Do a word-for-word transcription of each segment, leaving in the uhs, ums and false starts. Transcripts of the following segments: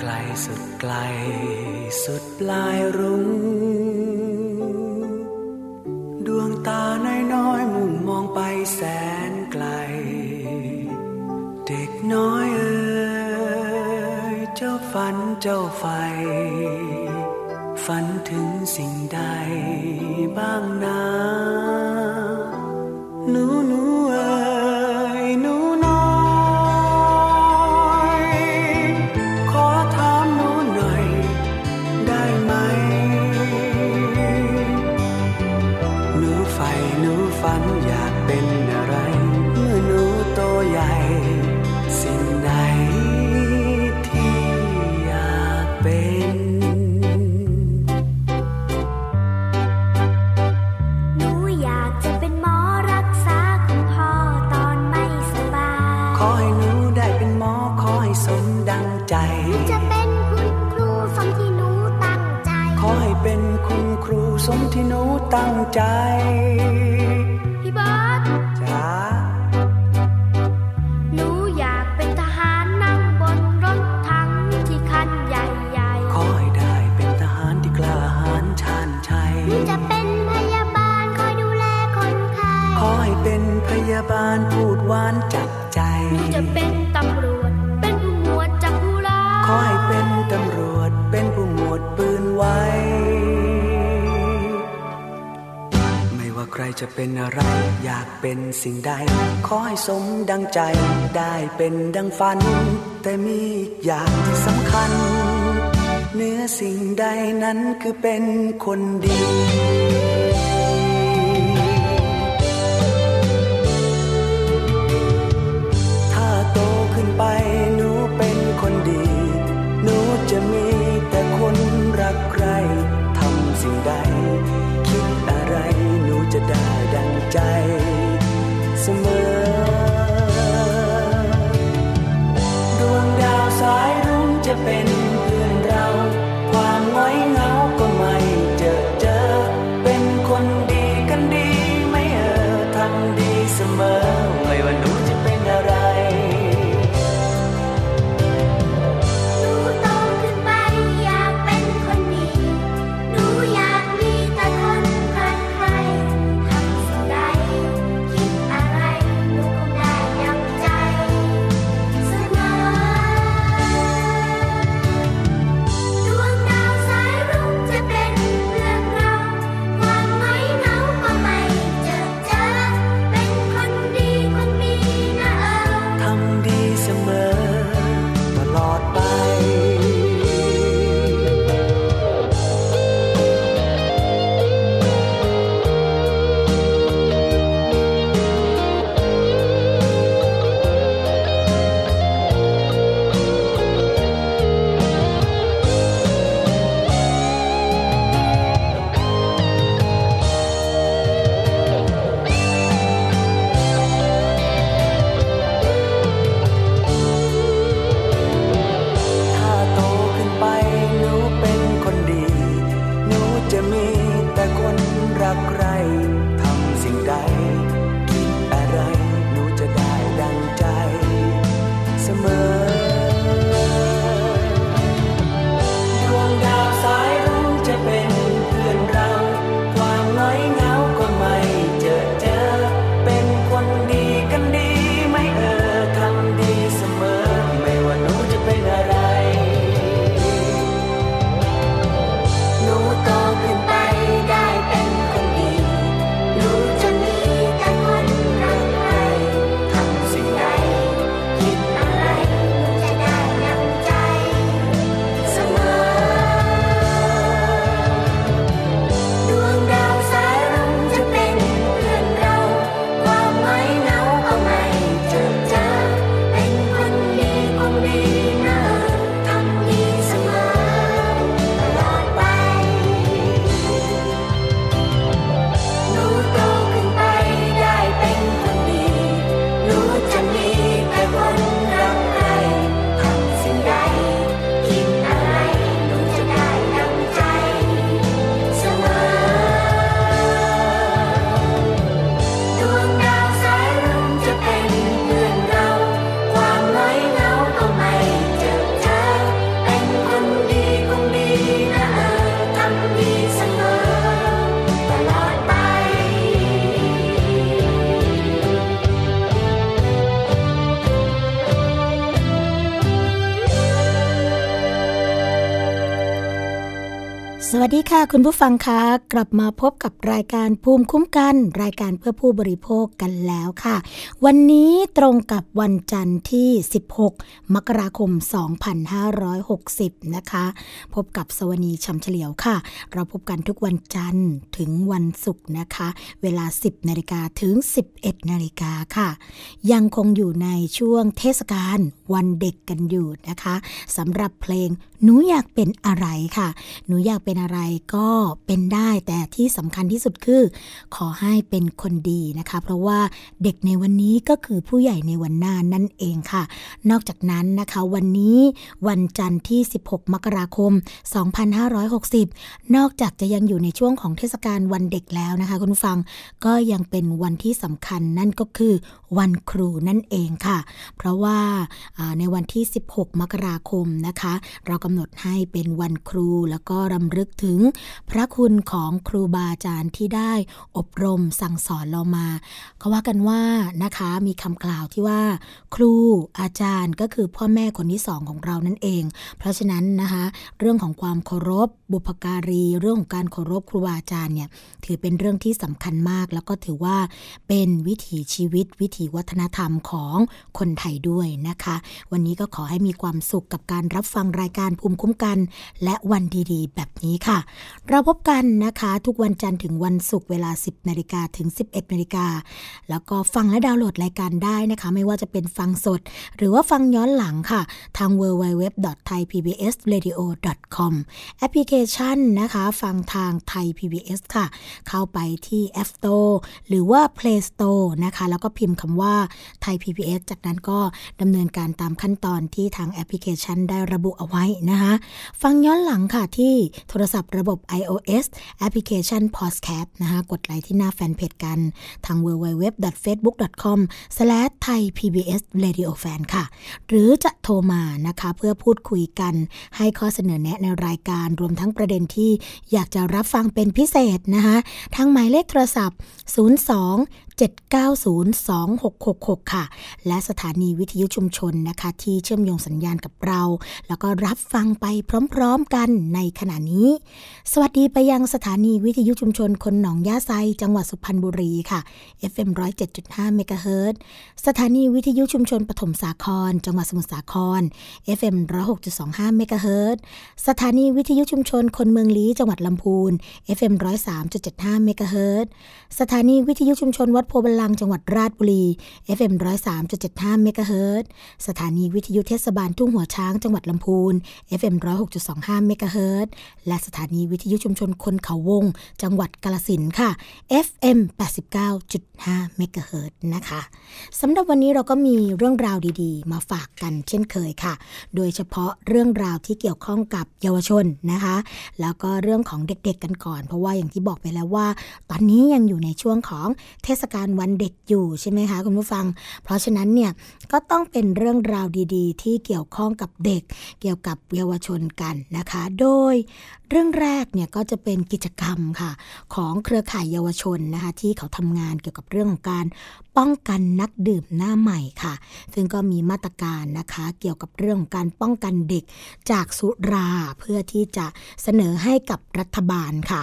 ไกลสุดไกลสุดปลายรุ้งดวงตาน้อยๆมุ่งมองไปแสนไกลเด็กน้อยเอ๋ยเจ้าฝันเจ้าใฝ่ฝันถึงสิ่งใดบ้างนะหนูหนูเอ๋ยหนูฝันอยากเป็นอะไรเมื่อหนูโตใหญ่สิ่งไหนที่อยากเป็นหนูอยากจะเป็นหมอรักษาคุณพ่อตอนไม่สบายขอให้หนูได้เป็นหมอขอให้สมดังใจจะเป็นคุณครูสมที่หนูตั้งใจขอให้เป็นคุณครูสมที่หนูตั้งใจพูดหวานจับใจหนูจะเป็นตำรวจเป็นผู้หมวดจับผู้ร้ายขอให้เป็นตำรวจเป็นผู้หมวดปืนไว้ไม่ว่าใครจะเป็นอะไรอยากเป็นสิ่งใดขอให้สมดังใจได้เป็นดังฝันแต่มีอีกอย่างที่สำคัญเหนือสิ่งใดนั้นคือเป็นคนดีไปหนูเป็นคนดีหนูจะมีแต่คนรักใครทำสิ่งใดคิดอะไรหนูจะได้ดังใจเสมอดวงดาวสายรุ้งจะเป็นเพื่อนเราความง่อยเหงาก็ไม่เจอเจอเป็นคนดีกันดีไม่เอ่อทำดีเสมอไม่ว่าหนูจะเป็นอะไร สวัสดีค่ะคุณผู้ฟังคะกลับมาพบกับรายการภูมิคุ้มกันรายการเพื่อผู้บริโภคกันแล้วค่ะวันนี้ตรงกับวันจันทร์ที่สิบหกมกราคมสองพันห้าร้อยหกสิบนะคะพบกับสวนีชำเฉลียวค่ะเราพบกันทุกวันจันทร์ถึงวันศุกร์นะคะเวลา สิบนาฬิกา นถึง สิบเอ็ดนาฬิกา นค่ะยังคงอยู่ในช่วงเทศกาลวันเด็กกันอยู่นะคะสำหรับเพลงหนูอยากเป็นอะไรค่ะหนูอยากเป็นอะไรก็เป็นได้แต่ที่สำคัญที่สุดคือขอให้เป็นคนดีนะคะเพราะว่าเด็กในวันนี้ก็คือผู้ใหญ่ในวันหน้านั่นเองค่ะนอกจากนั้นนะคะวันนี้วันจันทร์ที่สิบหกมกราคมสองพันห้าร้อยหกสิบนอกจากจะยังอยู่ในช่วงของเทศกาลวันเด็กแล้วนะคะคุณผู้ฟังก็ยังเป็นวันที่สำคัญนั่นก็คือวันครูนั่นเองค่ะเพราะว่าในวันที่สิบหกมกราคมนะคะเรากำหนดให้เป็นวันครูแล้วก็รำลึกถึงพระคุณของครูบาอาจารย์ที่ได้อบรมสั่งสอนเรามาเขาว่ากันว่านะคะมีคำกล่าวที่ว่าครูอาจารย์ก็คือพ่อแม่คนที่สองของเรานั่นเองเพราะฉะนั้นนะคะเรื่องของความเคารพบุพการีเรื่องของการเคารพครูบาอาจารย์เนี่ยถือเป็นเรื่องที่สำคัญมากแล้วก็ถือว่าเป็นวิถีชีวิตวิถีวัฒนธรรมของคนไทยด้วยนะคะวันนี้ก็ขอให้มีความสุขกับการรับฟังรายการภูมิคุ้มกันและวันดีๆแบบนี้ค่ะเราพบกันนะคะทุกวันจันทร์ถึงวันศุกร์เวลา สิบนาฬิกา นถึง สิบเอ็ดนาฬิกา นแล้วก็ฟังและดาวน์โหลดรายการได้นะคะไม่ว่าจะเป็นฟังสดหรือว่าฟังย้อนหลังค่ะทาง ดับเบิลยู ดับเบิลยู ดับเบิลยู ดอท ไทย พี บี เอส เรดิโอ ดอท คอม แอปพลิเคชันนะคะฟังทาง Thai พี บี เอส ค่ะเข้าไปที่ App Store หรือว่า Play Store นะคะแล้วก็พิมพ์คำว่า Thai พี บี เอส จากนั้นก็ดำเนินการตามขั้นตอนที่ทางแอปพลิเคชันได้ระบุเอาไว้นะคะฟังย้อนหลังค่ะที่โทรศัพท์ระบบ iOS แอปพลิเคชัน Podcast นะคะกดไลค์ที่หน้าแฟนเพจกันทาง ดับเบิลยู ดับเบิลยู ดับเบิลยู ดอท เฟซบุ๊ก ดอท คอม สแลช ไทย พี บี เอส เรดิโอ แฟน ค่ะหรือจะโทรมานะคะเพื่อพูดคุยกันให้ข้อเสนอแนะในรายการรวมทั้งประเด็นที่อยากจะรับฟังเป็นพิเศษนะคะทางหมายเลขโทรศัพท์ศูนย์ สอง เจ็ด เก้า ศูนย์ สอง หก หก หกค่ะและสถานีวิทยุชุมชนนะคะที่เชื่อมโยงสัญญาณกับเราแล้วก็รับฟังไปพร้อมๆกันในขณะนี้สวัสดีไปยังสถานีวิทยุชุมชนคนหนองย่าไซจังหวัดสุพรรณบุรีค่ะ เอฟ เอ็ม หนึ่งร้อยเจ็ดจุดห้า เมกะเฮิรตซ์สถานีวิทยุชุมชนปฐมสาครจังหวัดสมุทรสาคร เอฟ เอ็ม หนึ่งร้อยหกจุดสองห้า เมกะเฮิรตซ์สถานีวิทยุชุมชนคนเมืองลี้จังหวัดลำพูน เอฟ เอ็ม หนึ่งร้อยสามจุดเจ็ดห้า เมกะเฮิรตซ์สถานีวิทยุชุมชนวัดโพบลังจังหวัดราชบุรี เอฟ เอ็ม หนึ่งร้อยสามจุดเจ็ดห้า เมกะเฮิรตซ์สถานีวิทยุเทศบาลทุ่งหัวช้างจังหวัดลำพูน เอฟ เอ็ม หนึ่งร้อยหกจุดสองห้า เมกะเฮิรตซ์และสถานีวิทยุชุมชนคนเขาวงจังหวัดกาฬสินธุ์ค่ะ เอฟ เอ็ม แปดสิบเก้าจุดห้า เมกะเฮิรตซ์นะคะสำหรับวันนี้เราก็มีเรื่องราวดีๆมาฝากกันเช่นเคยค่ะโดยเฉพาะเรื่องราวที่เกี่ยวข้องกับเยาวชนนะคะแล้วก็เรื่องของเด็กๆกันก่อนเพราะว่าอย่างที่บอกไปแล้วว่าตอนนี้ยังอยู่ในช่วงของเทศกาลวันเด็กอยู่ใช่ไหมคะคุณผู้ฟังเพราะฉะนั้นเนี่ยก็ต้องเป็นเรื่องราวดีๆที่เกี่ยวข้องกับเด็กเกี่ยวกับเยาวชนกันนะคะโดยเรื่องแรกเนี่ยก็จะเป็นกิจกรรมค่ะของเครือข่ายเยาวชนนะคะที่เขาทำงานเกี่ยวกับเรื่องของการป้องกันนักดื่มหน้าใหม่ค่ะซึ่งก็มีมาตรการนะคะเกี่ยวกับเรื่องของการป้องกันเด็กจากสุราเพื่อที่จะเสนอให้กับรัฐบาลค่ะ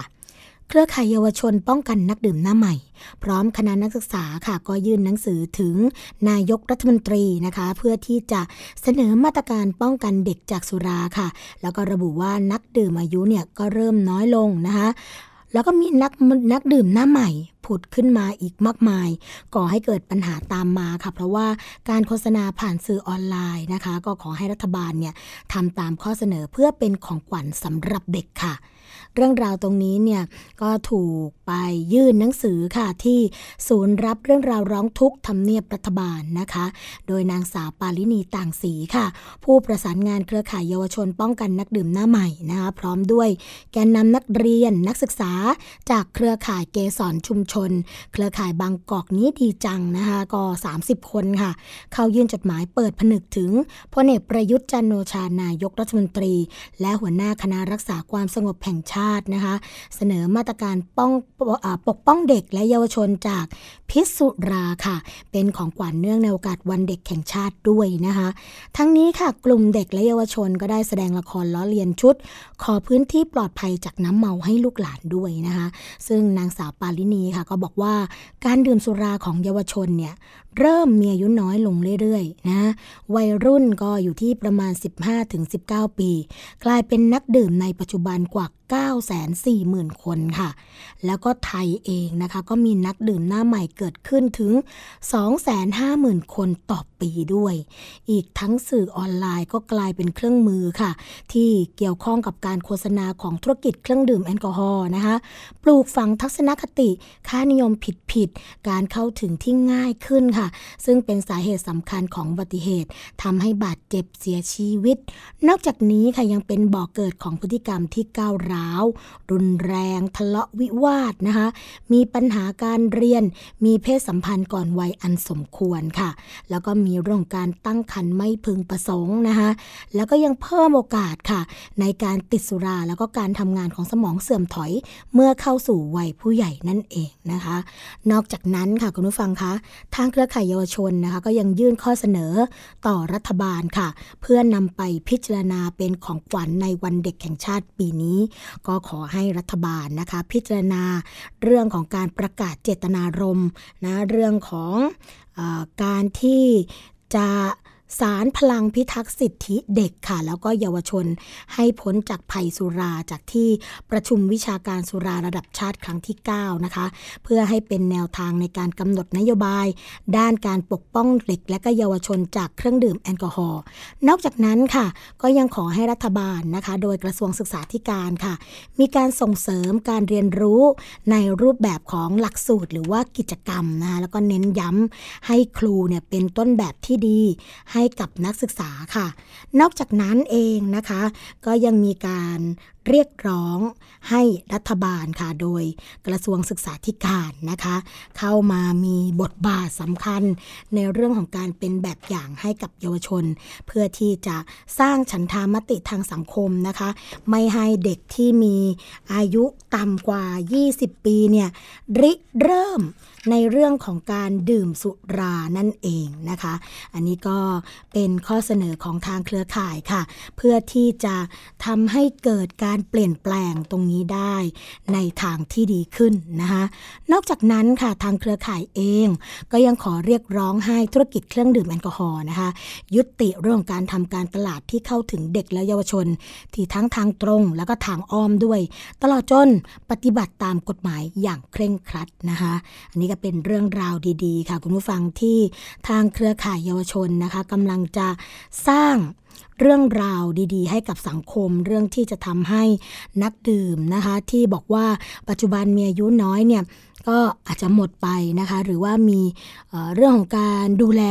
เครือข่ายเยาวชนป้องกันนักดื่มหน้าใหม่พร้อมคณะนักศึกษาค่ะก็ยื่นหนังสือถึงนายกรัฐมนตรีนะคะเพื่อที่จะเสนอมาตรการป้องกันเด็กจากสุราค่ะแล้วก็ระบุว่านักดื่มอายุเนี่ยก็เริ่มน้อยลงนะคะแล้วก็มีนักนักดื่มหน้าใหม่ผุดขึ้นมาอีกมากมายก่อให้เกิดปัญหาตามมาค่ะเพราะว่าการโฆษณาผ่านสื่อออนไลน์นะคะก็ขอให้รัฐบาลเนี่ยทำตามข้อเสนอเพื่อเป็นของขวัญสำหรับเด็กค่ะเรื่องราวตรงนี้เนี่ยก็ถูกไปยื่นหนังสือค่ะที่ศูนย์รับเรื่องราวร้องทุกข์ทำเนียบรัฐบาลนะคะโดยนางสาวปาลินีต่างศรีค่ะผู้ประสานงานเครือข่ายเยาวชนป้องกันนักดื่มหน้าใหม่นะคะพร้อมด้วยแกนนำนักเรียนนักศึกษาจากเครือข่ายเกสรชุมชนเครือข่ายบางกอกนี้ดีจังนะคะก็สามสิบคนค่ะเข้ายื่นจดหมายเปิดผนึกถึงพลเอกประยุทธ์จันทร์โอชานายกรัฐมนตรีและหัวหน้าคณะรักษาความสงบแห่ง ชาตินะคะเสนอมาตรการป้องปกป้องเด็กและเยาวชนจากพิษสุราค่ะเป็นของขวัญเนื่องในโอกาสวันเด็กแห่งชาติด้วยนะคะทั้งนี้ค่ะกลุ่มเด็กและเยาวชนก็ได้แสดงละครล้อเลียนชุดขอพื้นที่ปลอดภัยจากน้ำเมาให้ลูกหลานด้วยนะคะซึ่งนางสาวปาลินีค่ะก็บอกว่าการดื่มสุราของเยาวชนเนี่ยเริ่มมีอายุน้อยลงเรื่อยๆนะวัยรุ่นก็อยู่ที่ประมาณ สิบห้าถึงสิบเก้า ปีกลายเป็นนักดื่มในปัจจุบันกว่า เก้าแสนสี่หมื่น คนค่ะแล้วก็ไทยเองนะคะก็มีนักดื่มหน้าใหม่เกิดขึ้นถึง สองแสนห้าหมื่น คนต่อปีด้วยอีกทั้งสื่อออนไลน์ก็กลายเป็นเครื่องมือค่ะที่เกี่ยวข้องกับการโฆษณาของธุรกิจเครื่องดื่มแอลกอฮอล์นะคะปลูกฝังทัศนคติค่านิยมผิดๆการเข้าถึงที่ง่ายขึ้นค่ะซึ่งเป็นสาเหตุสำคัญของอุบัติเหตุทำให้บาดเจ็บเสียชีวิตนอกจากนี้ค่ะยังเป็นบ่อเกิดของพฤติกรรมที่ก้าวร้าวรุนแรงทะเลาะวิวาทนะคะมีปัญหาการเรียนมีเพศสัมพันธ์ก่อนวัยอันสมควรค่ะแล้วก็มีเรื่องการตั้งครรภ์ไม่พึงประสงค์นะคะแล้วก็ยังเพิ่มโอกาสค่ะในการติดสุราแล้วก็การทำงานของสมองเสื่อมถอยเมื่อเข้าสู่วัยผู้ใหญ่นั่นเองนะคะนอกจากนั้นค่ะคุณผู้ฟังคะทางเครือข่ายเยาวชนนะคะก็ยังยื่นข้อเสนอต่อรัฐบาลค่ะเพื่อนำไปพิจารณาเป็นของขวัญในวันเด็กแห่งชาติปีนี้ก็ขอให้รัฐบาลนะคะพิจารณาเรื่องของการประกาศเจตนารมณ์นะเรื่องของเอ่อการที่จะสารพลังพิทักษ์สิทธิเด็กค่ะแล้วก็เยาวชนให้พ้นจากภัยสุราจากที่ประชุมวิชาการสุราระดับชาติครั้งที่เก้านะคะเพื่อให้เป็นแนวทางในการกำหนดนโยบายด้านการปกป้องเด็กและก็เยาวชนจากเครื่องดื่มแอลกอฮอล์นอกจากนั้นค่ะก็ยังขอให้รัฐบาลนะคะโดยกระทรวงศึกษาธิการค่ะมีการส่งเสริมการเรียนรู้ในรูปแบบของหลักสูตรหรือว่ากิจกรรมนะคะแล้วก็เน้นย้ำให้ครูเนี่ยเป็นต้นแบบที่ดีให้กับนักศึกษาค่ะนอกจากนั้นเองนะคะก็ยังมีการเรียกร้องให้รัฐบาลค่ะโดยกระทรวงศึกษาธิการนะคะเข้ามามีบทบาทสำคัญในเรื่องของการเป็นแบบอย่างให้กับเยาวชนเพื่อที่จะสร้างฉันทามติทางสังคมนะคะไม่ให้เด็กที่มีอายุต่ำกว่ายี่สิบปีเนี่ยริเริ่มในเรื่องของการดื่มสุรานั่นเองนะคะอันนี้ก็เป็นข้อเสนอของทางเครือข่ายค่ะเพื่อที่จะทำให้เกิดการเปลี่ยนแปลงตรงนี้ได้ในทางที่ดีขึ้นนะคะนอกจากนั้นค่ะทางเครือข่ายเองก็ยังขอเรียกร้องให้ธุรกิจเครื่องดื่มแอลกอฮอล์นะคะยุติเรื่องการทำการตลาดที่เข้าถึงเด็กและเยาวชนที่ทั้งทางตรงแล้วก็ทางอ้อมด้วยตลอดจนปฏิบัติตามกฎหมายอย่างเคร่งครัดนะคะอันนี้ก็เป็นเรื่องราวดีๆค่ะคุณผู้ฟังที่ทางเครือข่ายเยาวชนนะคะกำลังจะสร้างเรื่องราวดีๆให้กับสังคมเรื่องที่จะทำให้นักดื่มนะคะที่บอกว่าปัจจุบันมีอายุน้อยเนี่ยก็อาจจะหมดไปนะคะหรือว่ามีเอ่อเรื่องของการดูแล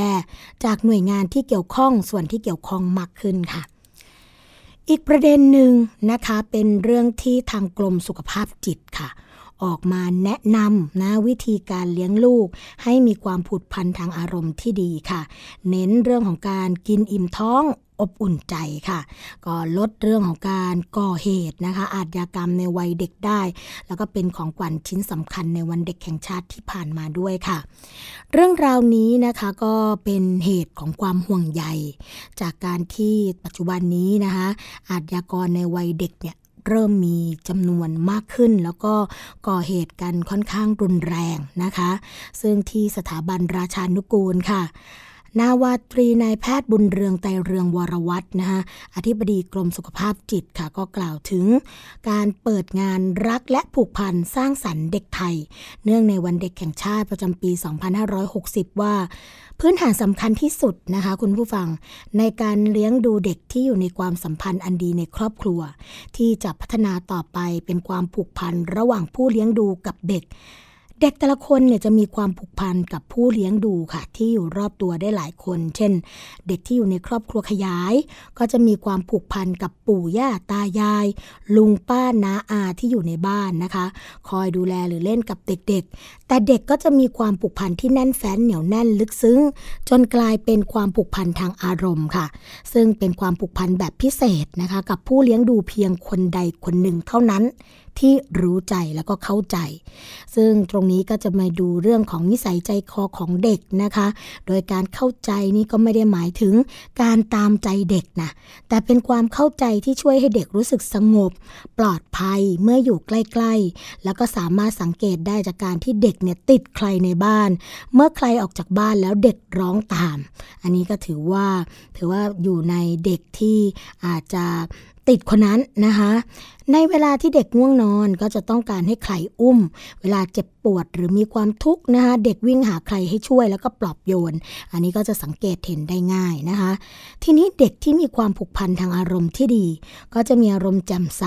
จากหน่วยงานที่เกี่ยวข้องส่วนที่เกี่ยวข้องมากขึ้นค่ะอีกประเด็นหนึ่งนะคะเป็นเรื่องที่ทางกรมสุขภาพจิตค่ะออกมาแนะนำนะวิธีการเลี้ยงลูกให้มีความผูกพันทางอารมณ์ที่ดีค่ะเน้นเรื่องของการกินอิ่มท้องอบอุ่นใจค่ะก็ลดเรื่องของการก่อเหตุนะคะอาชญากรรมในวัยเด็กได้แล้วก็เป็นของขวัญชิ้นสำคัญในวันเด็กแห่งชาติที่ผ่านมาด้วยค่ะเรื่องราวนี้นะคะก็เป็นเหตุของความห่วงใยจากการที่ปัจจุบันนี้นะคะอาชญากรในวัยเด็กเนี่ยเริ่มมีจำนวนมากขึ้นแล้วก็ก่อเหตุกันค่อนข้างรุนแรงนะคะซึ่งที่สถาบันราชานุกูลค่ะนาวาตรีนายแพทย์บุญเรืองไตรเรืองวรวัฒน์นะคะอธิบดีกรมสุขภาพจิตค่ะก็กล่าวถึงการเปิดงานรักและผูกพันสร้างสรรค์เด็กไทยเนื่องในวันเด็กแห่งชาติประจำปี สองพันห้าร้อยหกสิบ ว่าพื้นฐานสำคัญที่สุดนะคะคุณผู้ฟังในการเลี้ยงดูเด็กที่อยู่ในความสัมพันธ์อันดีในครอบครัวที่จะพัฒนาต่อไปเป็นความผูกพันระหว่างผู้เลี้ยงดูกับเด็ก เด็กแต่ละคนเนี่ยจะมีความผูกพันกับผู้เลี้ยงดูค่ะที่อยู่รอบตัวได้หลายคนเช่นเด็กที่อยู่ในครอบครัวขยายก็จะมีความผูกพันกับปู่ย่าตายายลุงป้าน้าอาที่อยู่ในบ้านนะคะคอยดูแลหรือเล่นกับเด็กๆแต่เด็กก็จะมีความผูกพันที่แน่นแฟ้นเหนียวแน่นลึกซึ้งจนกลายเป็นความผูกพันทางอารมณ์ค่ะซึ่งเป็นความผูกพันแบบพิเศษนะคะกับผู้เลี้ยงดูเพียงคนใดคนหนึ่งเท่านั้นที่รู้ใจแล้วก็เข้าใจซึ่งตรงนี้ก็จะมาดูเรื่องของนิสัยใจคอของเด็กนะคะโดยการเข้าใจนี่ก็ไม่ได้หมายถึงการตามใจเด็กนะแต่เป็นความเข้าใจที่ช่วยให้เด็กรู้สึกสงบปลอดภัยเมื่ออยู่ใกล้ๆแล้วก็สามารถสังเกตได้จากการที่เด็กเนี่ยติดใครในบ้านเมื่อใครออกจากบ้านแล้วเด็กร้องตามอันนี้ก็ถือว่าถือว่าอยู่ในเด็กที่อาจจะติดคนนั้นนะคะในเวลาที่เด็กง่วงนอนก็จะต้องการให้ใครอุ้มเวลาเจ็บปวดหรือมีความทุกข์นะคะเด็กวิ่งหาใครให้ช่วยแล้วก็ปลอบโยนอันนี้ก็จะสังเกตเห็นได้ง่ายนะคะทีนี้เด็กที่มีความผูกพันทางอารมณ์ที่ดีก็จะมีอารมณ์แจ่มใส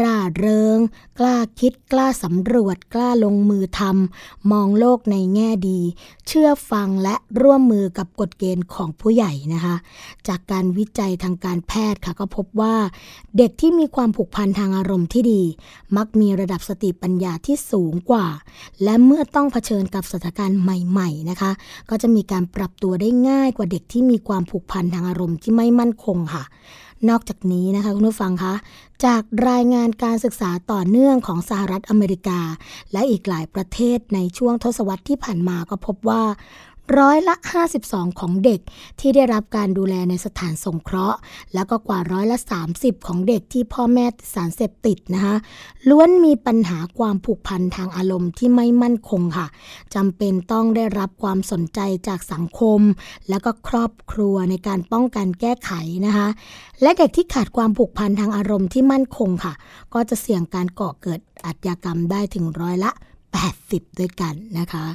ร่าเริงกล้าคิดกล้าสำรวจกล้าลงมือทำมองโลกในแง่ดีเชื่อฟังและร่วมมือกับกฎเกณฑ์ของผู้ใหญ่นะคะจากการวิจัยทางการแพทย์ค่ะก็พบว่าเด็กที่มีความผูกพันทางอารมณ์ที่ดีมักมีระดับสติปัญญาที่สูงกว่าและเมื่อต้องเผชิญกับสถานการณ์ใหม่ๆนะคะก็จะมีการปรับตัวได้ง่ายกว่าเด็กที่มีความผูกพันทางอารมณ์ที่ไม่มั่นคงค่ะนอกจากนี้นะคะคุณผู้ฟังคะจากรายงานการศึกษาต่อเนื่องของสหรัฐอเมริกาและอีกหลายประเทศในช่วงทศวรรษที่ผ่านมาก็พบว่าร้อยละห้าสิบสองของเด็กที่ได้รับการดูแลในสถานสงเคราะห์แล้วก็กว่าร้อยละสามสิบของเด็กที่พ่อแม่ติดสารเสพติดนะคะล้วนมีปัญหาความผูกพันทางอารมณ์ที่ไม่มั่นคงค่ะจำเป็นต้องได้รับความสนใจจากสังคมแล้วก็ครอบครัวในการป้องกันแก้ไขนะคะและเด็กที่ขาดความผูกพันทางอารมณ์ที่มั่นคงค่ะก็จะเสี่ยงการก่อเกิดอาชญากรรมได้ถึงร้อยละแปดสิบด้วยกันนะคะ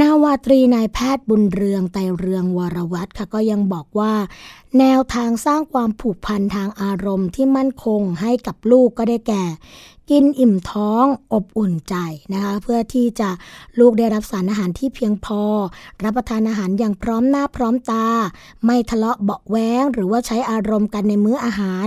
นาวาตรีนายแพทย์บุญเรืองไตรเรืองวรวัฒน์ค่ะก็ยังบอกว่าแนวทางสร้างความผูกพันทางอารมณ์ที่มั่นคงให้กับลูกก็ได้แก่กินอิ่มท้องอบอุ่นใจนะคะเพื่อที่จะลูกได้รับสารอาหารที่เพียงพอรับประทานอาหารอย่างพร้อมหน้าพร้อมตาไม่ทะเลาะเบาะแว้งหรือว่าใช้อารมณ์กันในมื้ออาหาร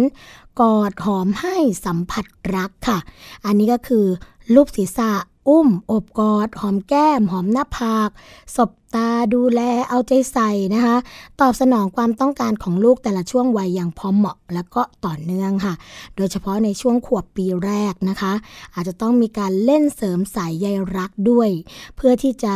กอดหอมให้สัมผัสรักค่ะอันนี้ก็คือลูบศีรษะอุ้มอบกอดหอมแก้มหอมหน้าผากสบตาดูแลเอาใจใส่นะคะตอบสนองความต้องการของลูกแต่ละช่วงวัยอย่างพอเหมาะแล้วก็ต่อเนื่องค่ะโดยเฉพาะในช่วงขวบปีแรกนะคะอาจจะต้องมีการเล่นเสริมสายใยรักด้วยเพื่อที่จะ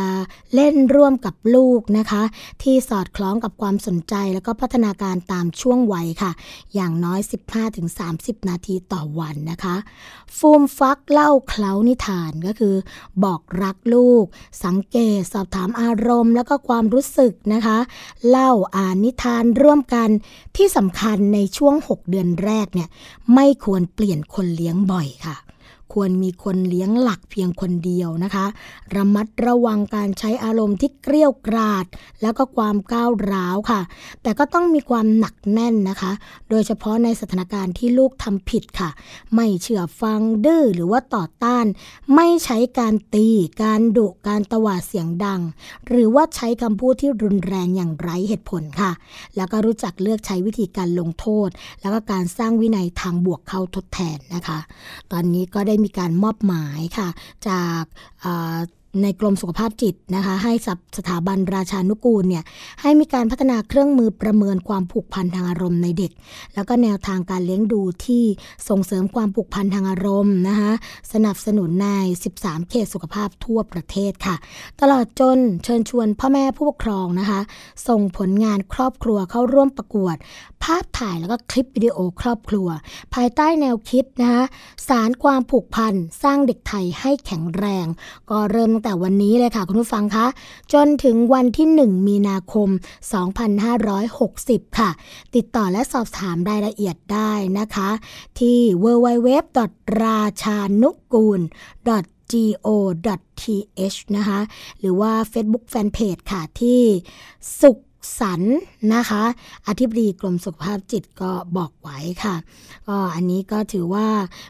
เล่นร่วมกับลูกนะคะที่สอดคล้องกับความสนใจแล้วก็พัฒนาการตามช่วงวัยค่ะอย่างน้อย สิบห้าถึงสามสิบ นาทีต่อวันนะคะฟูมฟักเล่าเคล้านิทานก็คือบอกรักลูกสังเกตสอบถามอารมณ์แล้วก็ความรู้สึกนะคะเล่าอ่านนิทานร่วมกันที่สำคัญในช่วงหกเดือนแรกเนี่ยไม่ควรเปลี่ยนคนเลี้ยงบ่อยค่ะควรมีคนเลี้ยงหลักเพียงคนเดียวนะคะระมัดระวังการใช้อารมณ์ที่เกรี้ยวกราดแล้วก็ความก้าวร้าวค่ะแต่ก็ต้องมีความหนักแน่นนะคะโดยเฉพาะในสถานการณ์ที่ลูกทำผิดค่ะไม่เชื่อฟังดื้อหรือว่าต่อต้านไม่ใช้การตีการดุการตวาดเสียงดังหรือว่าใช้คำพูดที่รุนแรงอย่างไร้เหตุผลค่ะแล้วก็รู้จักเลือกใช้วิธีการลงโทษแล้วก็การสร้างวินัยทางบวกเข้าทดแทนนะคะตอนนี้ก็ได้มีการมอบหมายค่ะจากในกรมสุขภาพจิตนะคะให้สถาบันราชานุกูลเนี่ยให้มีการพัฒนาเครื่องมือประเมินความผูกพันทางอารมณ์ในเด็กแล้วก็แนวทางการเลี้ยงดูที่ส่งเสริมความผูกพันทางอารมณ์นะคะสนับสนุนในสิบสามเขตสุขภาพทั่วประเทศค่ะตลอดจนเชิญชวนพ่อแม่ผู้ปกครองนะคะส่งผลงานครอบครัวเข้าร่วมประกวดภาพถ่ายแล้วก็คลิปวิดีโอครอบครัวภายใต้แนวคิดนะคะสานความผูกพันสร้างเด็กไทยให้แข็งแรงก็เริ่มตั้งแต่วันนี้เลยค่ะคุณผู้ฟังคะจนถึงวันที่หนึ่งมีนาคมสองพันห้าร้อยหกสิบค่ะติดต่อและสอบถามรายละเอียดได้นะคะที่ ดับเบิลยู ดับเบิลยู ดับเบิลยู ดอท ราชานุกูล ดอท จี โอ ดอท ที เอช นะคะหรือว่า Facebook Fanpage ค่ะที่สุข สันนะคะอธิบดีกรมสุขภาพจิตก็บอกไว้ค่ะก็อันนี้ก็ถือว่า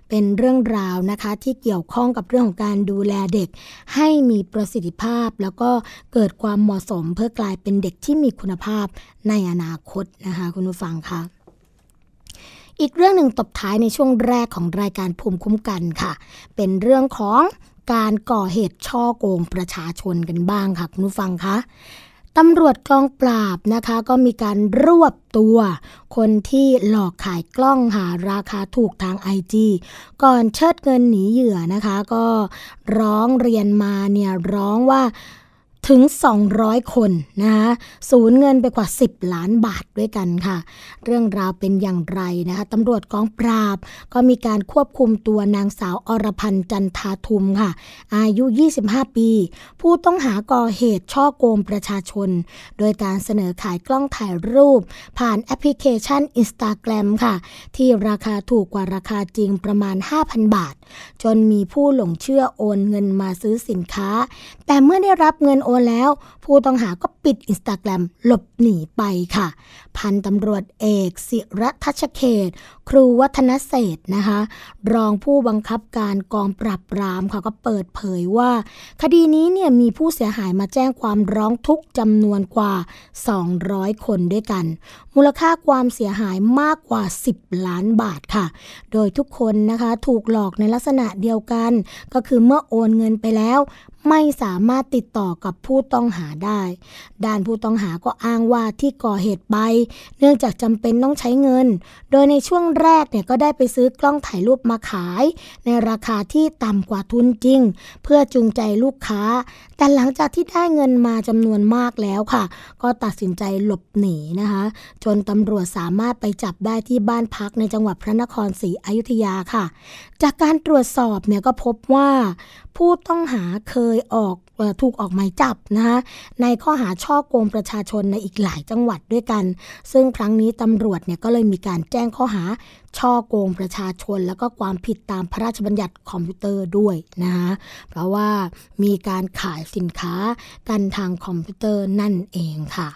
เป็นเรื่องราวนะคะที่เกี่ยวข้องกับเรื่องของการดูแลเด็กให้มีประสิทธิภาพแล้วก็เกิดความเหมาะสมเพื่อกลายเป็นเด็กที่มีคุณภาพในอนาคตนะคะคุณผู้ฟังค่ะอีกเรื่องหนึ่งตบท้ายในช่วงแรกของรายการภูมิคุ้มกันค่ะเป็นเรื่องของการก่อเหตุฉ้อโกงประชาชนกันบ้างค่ะคุณผู้ฟังคะตำรวจกองปราบนะคะก็มีการรวบตัวคนที่หลอกขายกล้องหาราคาถูกทาง ไอ จี ก่อนเชิดเงินหนีเหยื่อนะคะก็ร้องเรียนมาเนี่ยร้องว่าถึงสองร้อยคนนะคะสูญเงินไปกว่าสิบล้านบาทด้วยกันค่ะเรื่องราวเป็นอย่างไรนะคะตำรวจกองปราบก็มีการควบคุมตัวนางสาวอรพันธ์จันทาทุมค่ะอายุยี่สิบห้าปีผู้ต้องหาก่อเหตุช่อโกงประชาชนโดยการเสนอขายกล้องถ่ายรูปผ่านแอปพลิเคชัน Instagram ค่ะที่ราคาถูกกว่าราคาจริงประมาณ ห้าพัน บาทจนมีผู้หลงเชื่อโอนเงินมาซื้อสินค้าแต่เมื่อได้รับเงินโอนแล้วผู้ต้องหาก็ปิด Instagram หลบหนีไปค่ะพันตำรวจเอกศิรทัชเขตครูวัฒนเศษนะคะรองผู้บังคับการกองปราบปรามค่ะก็เปิดเผยว่าคดีนี้เนี่ยมีผู้เสียหายมาแจ้งความร้องทุกข์จำนวนกว่าสองร้อยคนด้วยกันมูลค่าความเสียหายมากกว่าสิบล้านบาทค่ะโดยทุกคนนะคะถูกหลอกในลักษณะเดียวกันก็คือเมื่อโอนเงินไปแล้วไม่สามารถติดต่อกับผู้ต้องหาได้ด้านผู้ต้องหาก็อ้างว่าที่ก่อเหตุไปเนื่องจากจำเป็นต้องใช้เงินโดยในช่วงแรกเนี่ยก็ได้ไปซื้อกล้องถ่ายรูปมาขายในราคาที่ต่ำกว่าทุนจริงเพื่อจูงใจลูกค้าแต่หลังจากที่ได้เงินมาจำนวนมากแล้วค่ะก็ตัดสินใจหลบหนีนะคะจนตำรวจสามารถไปจับได้ที่บ้านพักในจังหวัดพระนครศรีอยุธยาค่ะจากการตรวจสอบเนี่ยก็พบว่าผู้ต้องหาเคยออกถูกออกหมายจับนะคะในข้อหาช่อโกงประชาชนในอีกหลายจังหวัดด้วยกันซึ่งครั้งนี้ตำรวจเนี่ยก็เลยมีการแจ้งข้อหาช่อโกงประชาชนแล้วก็ความผิดตามพระราชบัญญัติคอมพิวเตอร์ด้วยนะคะเพราะว่ามีการขายสินค้ากันทางคอมพิวเตอร์นั่นเองค่ะ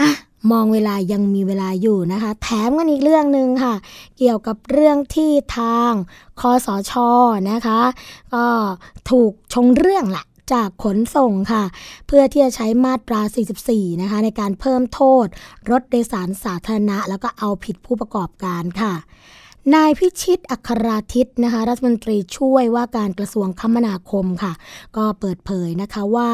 อ่ะมองเวลายังมีเวลาอยู่นะคะแถมกันอีกเรื่องนึงค่ะเกี่ยวกับเรื่องที่ทางคสช.นะคะก็ถูกชงเรื่องแหละจากขนส่งค่ะเพื่อที่จะใช้มาตราสี่สิบสี่นะคะในการเพิ่มโทษรถโดยสารสาธารณะแล้วก็เอาผิดผู้ประกอบการค่ะนายพิชิตอัคราทิตนะคะรัฐมนตรีช่วยว่าการกระทรวงคมนาคมค่ะก็เปิดเผยนะคะว่า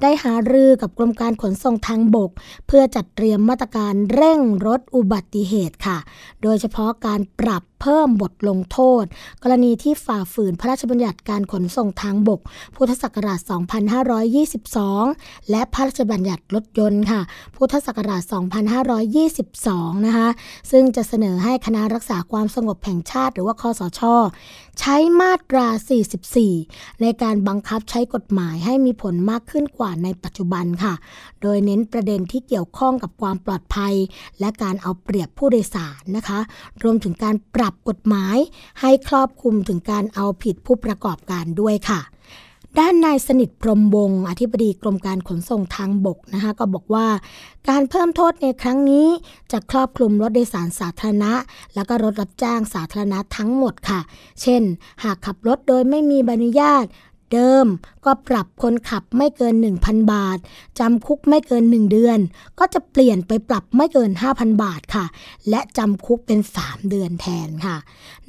ได้หารือกับกรมการขนส่งทางบกเพื่อจัดเตรียมมาตรการเร่งลดอุบัติเหตุค่ะโดยเฉพาะการปรับเพิ่มบทลงโทษกรณีที่ฝ่าฝืนพระราชบัญญัติการขนส่งทางบกพุทธศักราชสองพันห้าร้อยยี่สิบสองและพระราชบัญญัติรถยนต์ค่ะพุทธศักราชสองพันห้าร้อยยี่สิบสองนะคะซึ่งจะเสนอให้คณะรักษาความสงบแห่งชาติหรือว่าคสช.ใช้มาตราสี่สิบสี่ในการบังคับใช้กฎหมายให้มีผลมากขึ้นกว่าในปัจจุบันค่ะโดยเน้นประเด็นที่เกี่ยวข้องกับความปลอดภัยและการเอาเปรียบผู้โดยสารนะคะรวมถึงการปรับกฎหมายให้ครอบคลุมถึงการเอาผิดผู้ประกอบการด้วยค่ะด้านนายสนิทพรหมวงศ์อธิบดีกรมการขนส่งทางบกนะคะก็บอกว่าการเพิ่มโทษในครั้งนี้จะครอบคลุมรถโดยสารสาธารณะแล้วก็รถรับจ้างสาธารณะทั้งหมดค่ะเช่นหากขับรถโดยไม่มีใบอนุญาตเดิมก็ปรับคนขับไม่เกิน หนึ่งพัน บาทจำคุกไม่เกินหนึ่งเดือนก็จะเปลี่ยนไปปรับไม่เกิน ห้าพัน บาทค่ะและจำคุกเป็นสามเดือนแทนค่ะ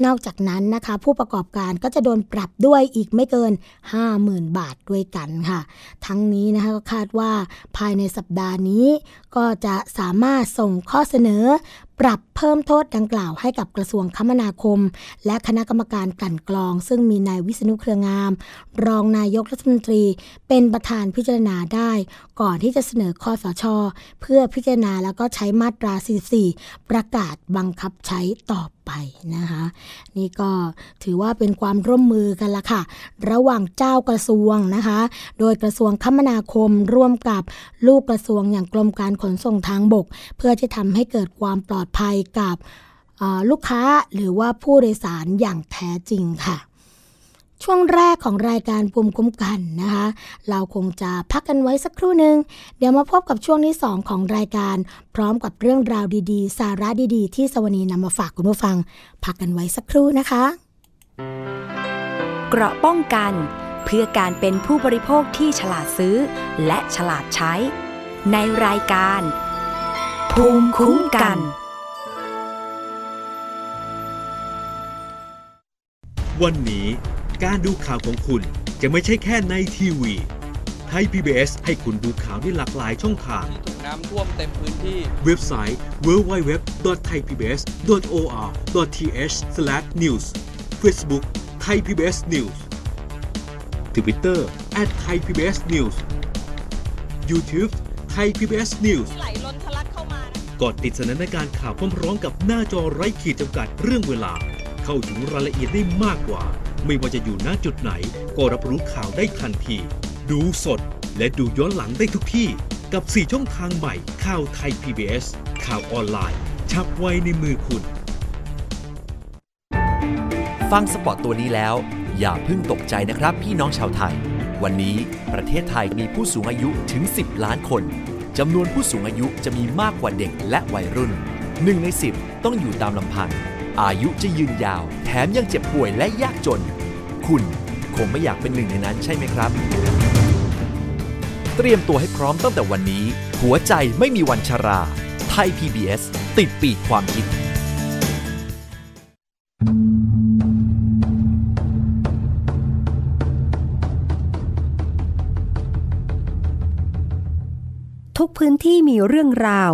นอกจากนั้นนะคะผู้ประกอบการก็จะโดนปรับด้วยอีกไม่เกิน ห้าหมื่น บาทด้วยกันค่ะทั้งนี้นะคะก็คาดว่าภายในสัปดาห์นี้ก็จะสามารถส่งข้อเสนอปรับเพิ่มโทษดังกล่าวให้กับกระทรวงคมนาคมและคณะกรรมการกลั่นกรองซึ่งมีนายวิษณุเครืองามรองนายกรัฐมนตรีเป็นประธานพิจารณาได้ก่อนที่จะเสนอคสช.เพื่อพิจารณาแล้วก็ใช้มาตราสี่สิบสี่ประกาศบังคับใช้ต่อไปนะคะนี่ก็ถือว่าเป็นความร่วมมือกันละค่ะระหว่างเจ้ากระทรวงนะคะโดยกระทรวงคมนาคมร่วมกับลูกกระทรวงอย่างกรมการขนส่งทางบกเพื่อที่ทำให้เกิดความปลอดภัยกับลูกค้าหรือว่าผู้โดยสารอย่างแท้จริงค่ะ ช่วงแรกของรายการภูมิคุ้มกันนะคะเราคงจะพักกันไว้สักครู่หนึ่งเดี๋ยวมาพบกับช่วงที่สองของรายการพร้อมกับเรื่องราวดีๆสาระดีๆที่สวนีนำมาฝากคุณผู้ฟังพักกันไว้สักครู่นะคะเกราะป้องกันเพื่อการเป็นผู้บริโภคที่ฉลาดซื้อและฉลาดใช้ในรายการภูมิคุ้มกันวันนี้การดูข่าวของคุณจะไม่ใช่แค่ในทีวีไทย พี บี เอส ให้คุณดูข่าวได้หลากหลายช่องทางถูกน้ำท่วมเต็มพื้นที่เว็บไซต์ ดับเบิลยู ดับเบิลยู ดับเบิลยู ดอท ไทยพีบีเอส ดอท โอ อาร์ ดอท ทีเอช สแลช นิวส์ Facebook Thai พี บี เอส News Twitter แอท ไทยพีบีเอสนิวส์ YouTube Thai พี บี เอส News ไหลล้นทะลักเข้ามานะกดติดสนันในการข่าวพร้อมๆกับหน้าจอไร้ขีดจำกัดเรื่องเวลาเข้าถึงรายละเอียดได้มากกว่าไม่ว่าจะอยู่ณจุดไหนก็รับรู้ข่าวได้ทันทีดูสดและดูย้อนหลังได้ทุกที่กับสี่ช่องทางใหม่ข่าวไทย พี บี เอส ข่าวออนไลน์ฉับไวในมือคุณฟังสปอตตัวนี้แล้วอย่าเพิ่งตกใจนะครับพี่น้องชาวไทยวันนี้ประเทศไทยมีผู้สูงอายุถึงสิบล้านคนจำนวนผู้สูงอายุจะมีมากกว่าเด็กและวัยรุ่นหนึ่งในสิบต้องอยู่ตามลำพังอายุจะยืนยาวแถมยังเจ็บป่วยและยากจนคุณคงไม่อยากเป็นหนึ่งในนั้นใช่ไหมครับเตรียมตัวให้พร้อมตั้งแต่วันนี้หัวใจไม่มีวันชราไทย พี บี เอส ติดปีกความคิดทุกพื้นที่มีเรื่องราว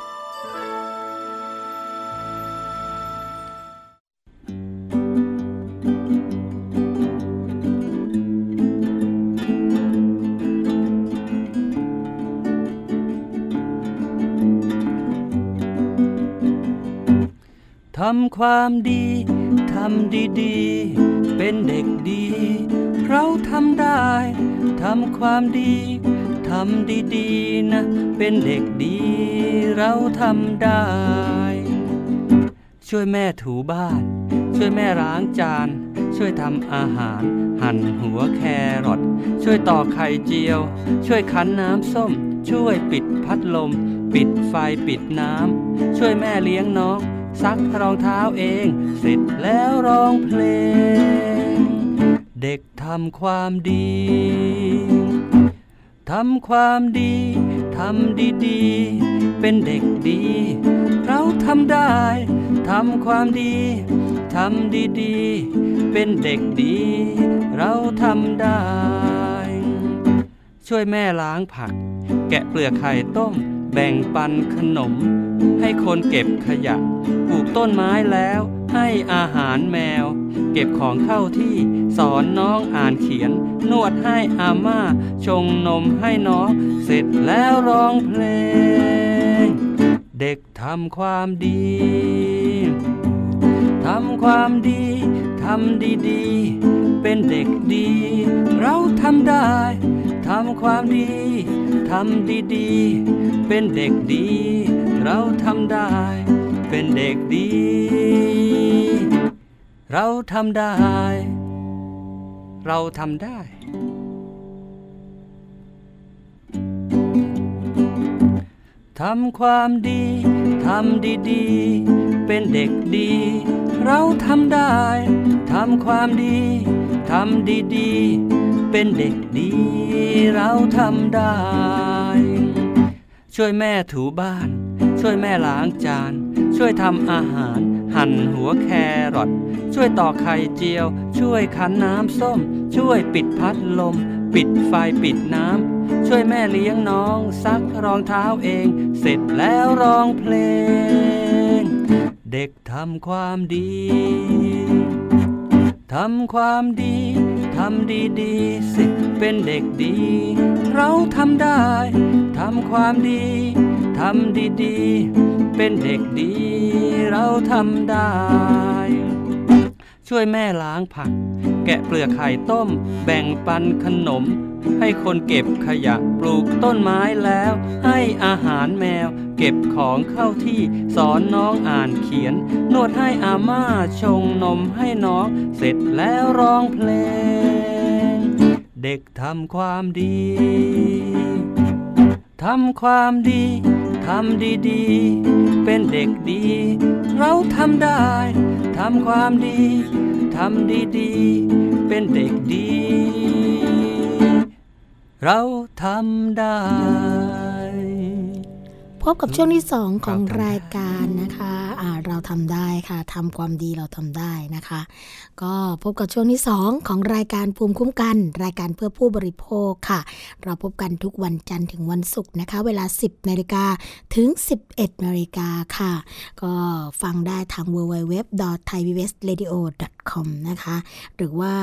ทำความดีทำดีๆเป็นเด็กดีเราทำได้ทำความดีทำดีๆนะเป็นเด็กดีเราทำได้ช่วยแม่ถูบ้านช่วยแม่ล้างจานช่วยทำอาหารหั่นหัวแครอทช่วยตอกไข่เจียวช่วยคั้นน้ำส้มช่วยปิดพัดลมปิดไฟปิดน้ำช่วยแม่เลี้ยงน้องซักรองเท้าเองเสร็จแล้วร้องเพลงเด็กทำความดีทำความดีทำดีๆเป็นเด็กดีเราทำได้ทำความดีทำดีๆเป็นเด็กดีเราทำได้ช่วยแม่ล้างผักแกะเปลือกไข่ต้มแบ่งปันขนมให้คนเก็บขยะปลูกต้นไม้แล้วให้อาหารแมวเก็บของเข้าที่สอนน้องอ่านเขียนนวดให้อาม่าชงนมให้น้องเสร็จแล้วร้องเพลงเด็กทำความดีทำความดีทำดีๆเป็นเด็กดีเราทำได้ทำความดีทำดีๆเป็นเด็กดีเราทำได้เป็นเด็กดีเราทำได้เราทำได้ทำความดีทำดีๆเป็นเด็กดีเราทำได้ทำความดีทำดีๆเป็นเด็กดีเราทำได้ช่วยแม่ถูบ้านช่วยแม่ล้างจานช่วยทำอาหาร หั่นหัวแครอทช่วยตอกไข่เจียวช่วยคั้นน้ำส้มช่วยปิดพัดลมปิดไฟปิดน้ำช่วยแม่เลี้ยงน้องซักรองเท้าเองเสร็จแล้วร้องเพลงเด็กทำความดีทำความดีทำดีดีสิเป็นเด็กดีเราทำได้ทำความดีทำดีดีเป็นเด็กดีเราทำได้ช่วยแม่ล้างผักแกะเปลือกไข่ต้มแบ่งปันขนมให้คนเก็บขยะปลูกต้นไม้แล้วให้อาหารแมวเก็บของเข้าที่สอนน้องอ่านเขียนนวดให้อาม่าชงนมให้น้องเสร็จแล้วร้องเพลงเด็กทำความดีทำความดีทำดีๆเป็นเด็กดีเราทำได้ทำความดีทำดีๆเป็นเด็กดีเราทำได้พบกับช่วงที่สองของรายการนะคะอ่าเราทำได้ค่ะทำความดีเราทำได้นะคะก็พบกับช่วงที่สองของรายการภูมิคุ้มกันรายการเพื่อผู้บริโภคค่ะเราพบกันทุกวันจันทร์ถึงวันศุกร์นะคะเวลา สิบนาฬิกา นถึง สิบเอ็ดนาฬิกา นค่ะก็ฟังได้ทาง ดับเบิลยู ดับเบิลยู ดับเบิลยู ดอท ไทยพีบีเอสเรดิโอ ดอท คอม นะคะหรือว่า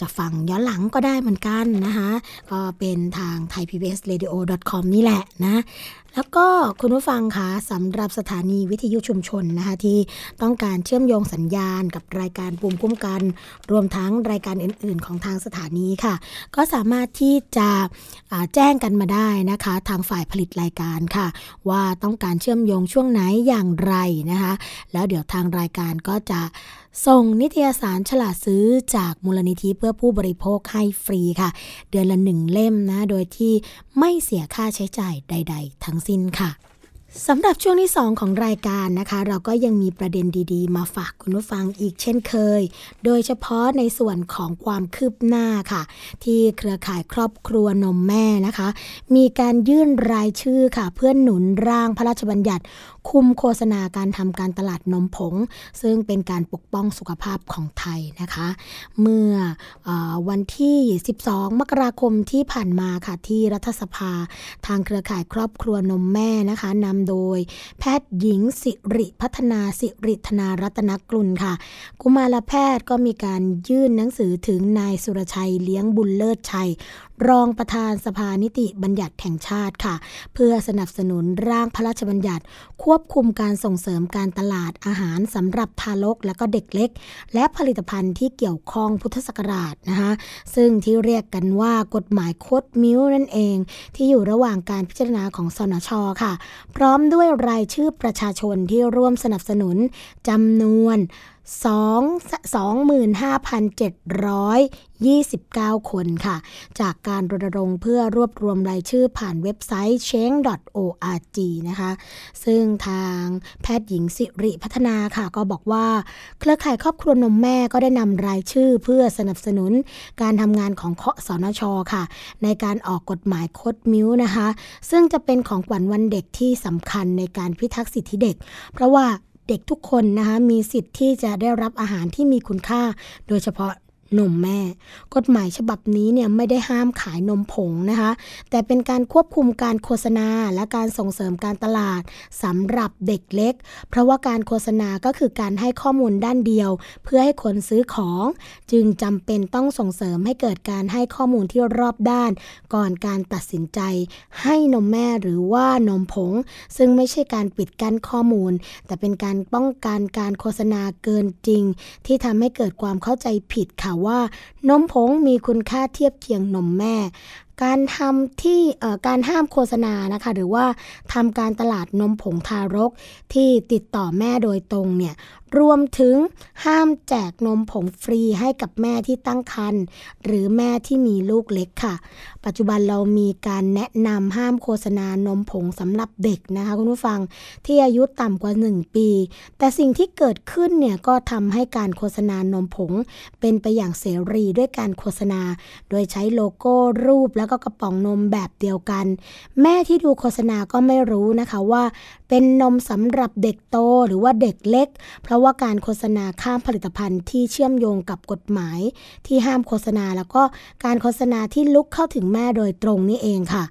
จะฟังย้อนหลังก็ได้เหมือนกันนะคะก็เป็นทาง ไทยพีบีเอสเรดิโอ ดอท คอม นี่แหละนะแล้วก็คุณผู้ฟังคะสำหรับสถานีวิทยุชุมชนนะคะที่ต้องการเชื่อมโยงสัญญาณกับรายการภูมิคุ้มกันรวมทั้งรายการอื่นๆของทางสถานีค่ะก็สามารถที่จะแจ้งกันมาได้นะคะทางฝ่ายผลิตรายการค่ะว่าต้องการเชื่อมโยงช่วงไหนอย่างไรนะคะแล้วเดี๋ยวทางรายการก็จะส่งนิตยสารฉลาดซื้อจากมูลนิธิเพื่อผู้บริโภคให้ฟรีค่ะเดือนละหนึ่งเล่มนะโดยที่ไม่เสียค่าใช้จ่ายใดๆทั้งสิ้นค่ะสำหรับช่วงที่สองของรายการนะคะเราก็ยังมีประเด็นดีๆมาฝากคุณผู้ฟังอีกเช่นเคยโดยเฉพาะในส่วนของความคืบหน้าค่ะที่เครือข่ายครอบครัวนมแม่นะคะมีการยื่นรายชื่อค่ะเพื่อหนุนร่างพระราชบัญญัติคุมโฆษณาการทำการตลาดนมผงซึ่งเป็นการปกป้องสุขภาพของไทยนะคะเมื่อวันที่สิบสองมกราคมที่ผ่านมาค่ะที่รัฐสภาทางเครือข่ายครอบครัวนมแม่นะคะนำโดยแพทย์หญิงสิริพัฒนาสิริธนารัตนกุลค่ะกุมารแพทย์ก็มีการยื่นหนังสือถึงนายสุรชัยเลี้ยงบุญเลิศชัยรองประธานสภานิติบัญญัติแห่งชาติค่ะเพื่อสนับสนุนร่างพระราชบัญญัติควบคุมการส่งเสริมการตลาดอาหารสำหรับทารกและก็เด็กเล็กและผลิตภัณฑ์ที่เกี่ยวข้องพุทธศักราชนะคะซึ่งที่เรียกกันว่ากฎหมายโคดมิ้วนั่นเองที่อยู่ระหว่างการพิจารณาของสนช.ค่ะพร้อมด้วยรายชื่อประชาชนที่ร่วมสนับสนุนจำนวนสองหมื่นห้าพันเจ็ดร้อยยี่สิบเก้า คนค่ะจากการรณรงค์เพื่อรวบรวมรายชื่อผ่านเว็บไซต์ เชน ดอท โอ อาร์ จี นะคะซึ่งทางแพทย์หญิงสิริพัฒนาค่ะก็บอกว่าเครือข่ายครอบครัวนมแม่ก็ได้นำรายชื่อเพื่อสนับสนุนการทำงานของสนช.ค่ะในการออกกฎหมายโคดมิ้วนะคะซึ่งจะเป็นของขวัญวันเด็กที่สำคัญในการพิทักษ์สิทธิเด็กเพราะว่าเด็กทุกคนนะคะมีสิทธิ์ที่จะได้รับอาหารที่มีคุณค่าโดยเฉพาะนมแม่กฎหมายฉบับนี้เนี่ยไม่ได้ห้ามขายนมผงนะคะแต่เป็นการควบคุมการโฆษณาและการส่งเสริมการตลาดสำหรับเด็กเล็กเพราะว่าการโฆษณาก็คือการให้ข้อมูลด้านเดียวเพื่อให้คนซื้อของจึงจำเป็นต้องส่งเสริมให้เกิดการให้ข้อมูลที่รอบด้านก่อนการตัดสินใจให้นมแม่หรือว่านมผงซึ่งไม่ใช่การปิดกั้นข้อมูลแต่เป็นการป้องกันการโฆษณาเกินจริงที่ทำให้เกิดความเข้าใจผิดค่ะว่านมผงมีคุณค่าเทียบเคียงนมแม่การทำที่เอ่อการห้ามโฆษณานะคะหรือว่าทำการตลาดนมผงทารกที่ติดต่อแม่โดยตรงเนี่ยรวมถึงห้ามแจกนมผงฟรีให้กับแม่ที่ตั้งครรภ์หรือแม่ที่มีลูกเล็กค่ะปัจจุบันเรามีการแนะนำห้ามโฆษณานมผงสำหรับเด็กนะคะคุณผู้ฟังที่อายุต่ำกว่าหนึ่งปีแต่สิ่งที่เกิดขึ้นเนี่ยก็ทำให้การโฆษณานมผงเป็นไปอย่างเสรีด้วยการโฆษณาโดยใช้โลโก้รูปแล้วก็กระป๋องนมแบบเดียวกันแม่ที่ดูโฆษณาก็ไม่รู้นะคะว่า เป็นนมสำหรับเด็กโตหรือว่าเด็กเล็กเพราะว่าการโฆษณาข้ามผลิตภัณฑ์ที่เชื่อมโยงกับกฎหมายที่ห้ามโฆษณาแล้วก็การโฆษณาที่ลุกเข้าถึงแม่โดยตรงนี่เองค่ะ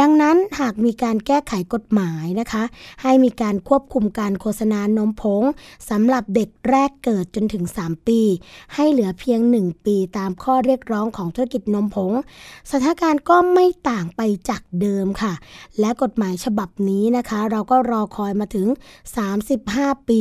ดังนั้นหากมีการแก้ไขกฎหมายนะคะให้มีการควบคุมการโฆษณานมผงสำหรับเด็กแรกเกิดจนถึงสามปีให้เหลือเพียงหนึ่งปีตามข้อเรียกร้องของธุรกิจนมผงสถานการณ์ก็ไม่ต่างไปจากเดิมค่ะและกฎหมายฉบับนี้นะคะเราก็รอคอยมาถึงสามสิบห้าปี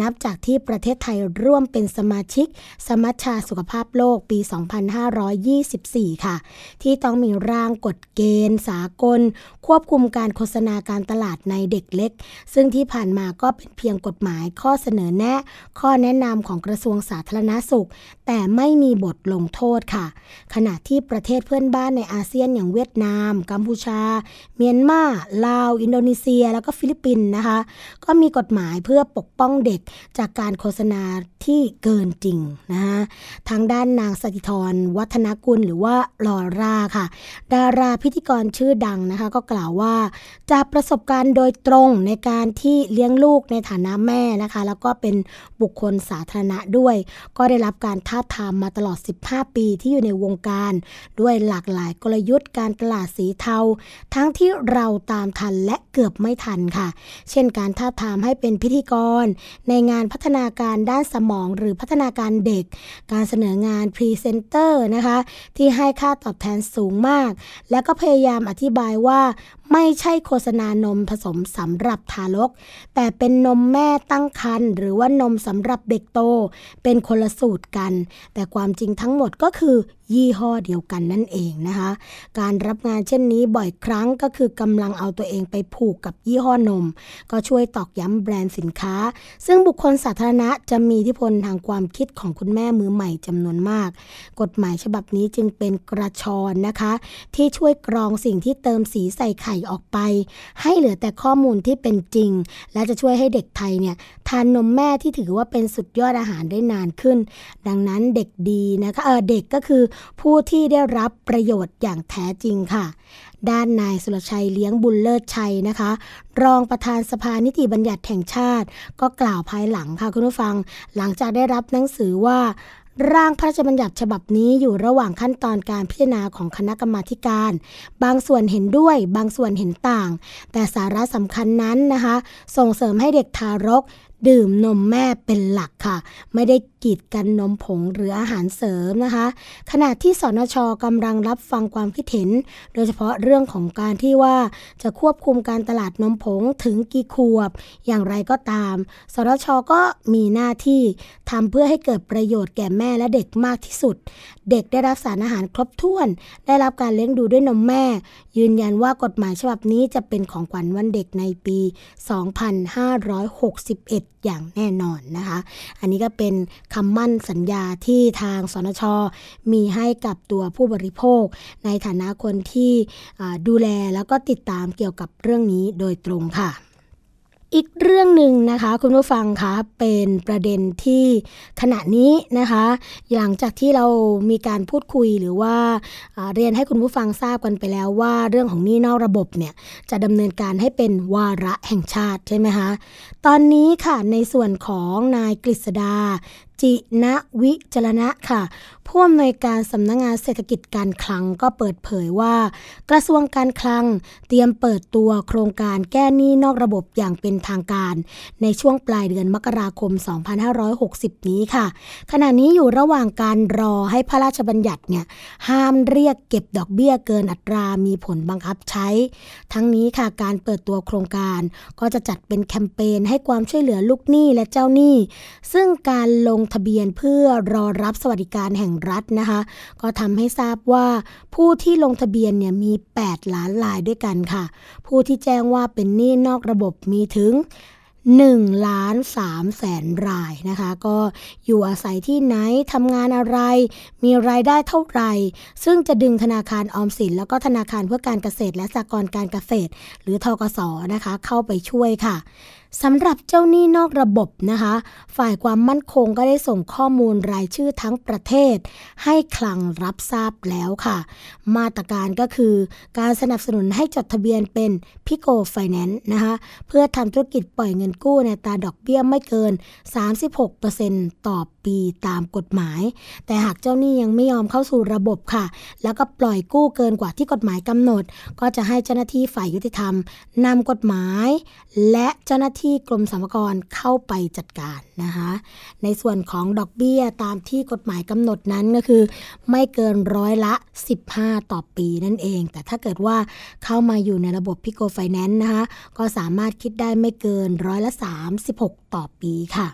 นับจากที่ประเทศไทยร่วมเป็นสมาชิกสมัชชาสุขภาพโลกปีสองพันห้าร้อยยี่สิบสี่ค่ะที่ต้องมีร่างกฎเกณฑ์สากลควบคุมการโฆษณาการตลาดในเด็กเล็กซึ่งที่ผ่านมาก็เป็นเพียงกฎหมายข้อเสนอแนะข้อแนะนำของกระทรวงสาธารณสุขแต่ไม่มีบทลงโทษค่ะขณะที่ประเทศเพื่อนบ้านในอาเซียนอย่างเวียดนามกัมพูชาเมียนมาลาวอินโดนีเซียแล้วก็ฟิลิปปินส์นะคะก็มีกฎหมายเพื่อปกป้องเด็กจากการโฆษณาที่เกินจริงนะคะทางด้านนางสติธรวัฒนกุลหรือว่าลอร่าค่ะดาราพิธีกรชื่อดังนะคะก็กล่าวว่าจากประสบการณ์โดยตรงในการที่เลี้ยงลูกในฐานะแม่นะคะแล้วก็เป็นบุคคลสาธารณะด้วยก็ได้รับการท้าทามมาตลอดสิบห้าปีที่อยู่ในวงการด้วยหลากหลายกลยุทธ์การตลาดสีเทาทั้งที่เราตามทันและเกือบไม่ทันค่ะเช่นการท้าทามให้เป็นพิธีกรในงานพัฒนาการด้านสมองหรือพัฒนาการเด็กการเสนองานพรีเซนเตอร์นะคะที่ให้ค่าตอบแทนสูงมากและก็พยายามอธิบายว่าไม่ใช่โฆษณานมผสมสำหรับทารกแต่เป็นนมแม่ตั้งครรภ์หรือว่านมสำหรับเด็กโตเป็นคนละสูตรกันแต่ความจริงทั้งหมดก็คือยี่ห้อเดียวกันนั่นเองนะคะการรับงานเช่นนี้บ่อยครั้งก็คือกำลังเอาตัวเองไปผูกกับยี่ห้อนมก็ช่วยตอกย้ำแบรนด์สินค้าซึ่งบุคคลสาธารณะจะมีอิทธิพลทางความคิดของคุณแม่มือใหม่จำนวนมากกฎหมายฉบับนี้จึงเป็นกระชอนนะคะที่ช่วยกรองสิ่งที่เติมสีใส่ไข่ออกไปให้เหลือแต่ข้อมูลที่เป็นจริงและจะช่วยให้เด็กไทยเนี่ยทานนมแม่ที่ถือว่าเป็นสุดยอดอาหารได้นานขึ้นดังนั้นเด็กดีนะคะเออเด็กก็คือผู้ที่ได้รับประโยชน์อย่างแท้จริงค่ะด้านนายสุรชัยเลี้ยงบุญเลิศชัยนะคะรองประธานสภานิติบัญญัติแห่งชาติก็กล่าวภายหลังค่ะคุณผู้ฟังหลังจากได้รับหนังสือว่าร่างพระราชบัญญัติฉบับนี้อยู่ระหว่างขั้นตอนการพิจารณาของคณะกรรมาธิการบางส่วนเห็นด้วยบางส่วนเห็นต่างแต่สาระสำคัญนั้นนะคะส่งเสริมให้เด็กทารกดื่มนมแม่เป็นหลักค่ะไม่ได้กีดกันนมผงหรืออาหารเสริมนะคะขณะที่สนช.กำลังรับฟังความคิดเห็นโดยเฉพาะเรื่องของการที่ว่าจะควบคุมการตลาดนมผงถึงกี่ขวบอย่างไรก็ตามสนช.ก็มีหน้าที่ทำเพื่อให้เกิดประโยชน์แก่แม่และเด็กมากที่สุดเด็กได้รับสารอาหารครบถ้วนได้รับการเลี้ยงดูด้วยนมแม่ยืนยันว่ากฎหมายฉบับนี้จะเป็นของขวัญวันเด็กในปีสองพันห้าร้อยหกสิบเอ็ดอย่างแน่นอนนะคะอันนี้ก็เป็นคำมั่นสัญญาที่ทางสนช.มีให้กับตัวผู้บริโภคในฐานะคนที่ดูแลแล้วก็ติดตามเกี่ยวกับเรื่องนี้โดยตรงค่ะอีกเรื่องหนึ่งนะคะคุณผู้ฟังคะเป็นประเด็นที่ขณะนี้นะคะหลังจากที่เรามีการพูดคุยหรือว่าเรียนให้คุณผู้ฟังทราบกันไปแล้วว่าเรื่องของหนี้นอกระบบเนี่ยจะดำเนินการให้เป็นวาระแห่งชาติใช่ไหมคะตอนนี้ค่ะในส่วนของนายกฤษดาจิณวิจารณะค่ะผู้อำนวยการสำนักงานเศรษฐกิจการคลังก็เปิดเผยว่ากระทรวงการคลังเตรียมเปิดตัวโครงการแก้หนี้นอกระบบอย่างเป็นทางการในช่วงปลายเดือนมกราคมสองพันห้าร้อยหกสิบนี้ค่ะขณะนี้อยู่ระหว่างการรอให้พระราชบัญญัติเนี่ยห้ามเรียกเก็บดอกเบี้ยเกินอัตรามีผลบังคับใช้ทั้งนี้ค่ะการเปิดตัวโครงการก็จะจัดเป็นแคมเปญให้ความช่วยเหลือลูกหนี้และเจ้าหนี้ซึ่งการลงทะเบียนเพื่อรอรับสวัสดิการแห่งรัฐนะคะก็ทำให้ทราบว่าผู้ที่ลงทะเบียนเนี่ยมีแปดล้านรายด้วยกันค่ะผู้ที่แจ้งว่าเป็นหนี้นอกระบบมีถึงหนึ่งล้านสามแสนรายนะคะก็อยู่อาศัยที่ไหนทำงานอะไรมีรายได้เท่าไหร่ซึ่งจะดึงธนาคารออมสินแล้วก็ธนาคารเพื่อการเกษตรและสหกรณ์การเกษตรหรือธกส.นะคะเข้าไปช่วยค่ะ สำหรับเจ้าหนี้นอกระบบนะคะฝ่ายความมั่นคงก็ได้ส่งข้อมูลรายชื่อทั้งประเทศให้คลังรับทราบแล้วค่ะมาตรการก็คือการสนับสนุนให้จดทะเบียนเป็นPico Financeนะคะเพื่อทำธุรกิจปล่อยเงินกู้ในอัตราดอกเบี้ยไม่เกิน สามสิบหกเปอร์เซ็นต์ ต่อปีตามกฎหมายแต่หากเจ้าหนี้ยังไม่ยอมเข้าสู่ระบบค่ะแล้วก็ปล่อยกู้เกินกว่าที่กฎหมายกำหนดก็จะให้เจ้าหน้าที่ฝ่ายยุติธรรมนำกฎหมายและเจ้าหน้าที่กรมสรรพากรเข้าไปจัดการนะคะในส่วนของดอกเบี้ยตามที่กฎหมายกำหนดนั้นก็คือไม่เกินร้อยละสิบห้าต่อปีนั่นเองแต่ถ้าเกิดว่าเข้ามาอยู่ในระบบ Pico Finance นะคะก็สามารถคิดได้ไม่เกินร้อยละสามสิบหกต่อปีค่ะ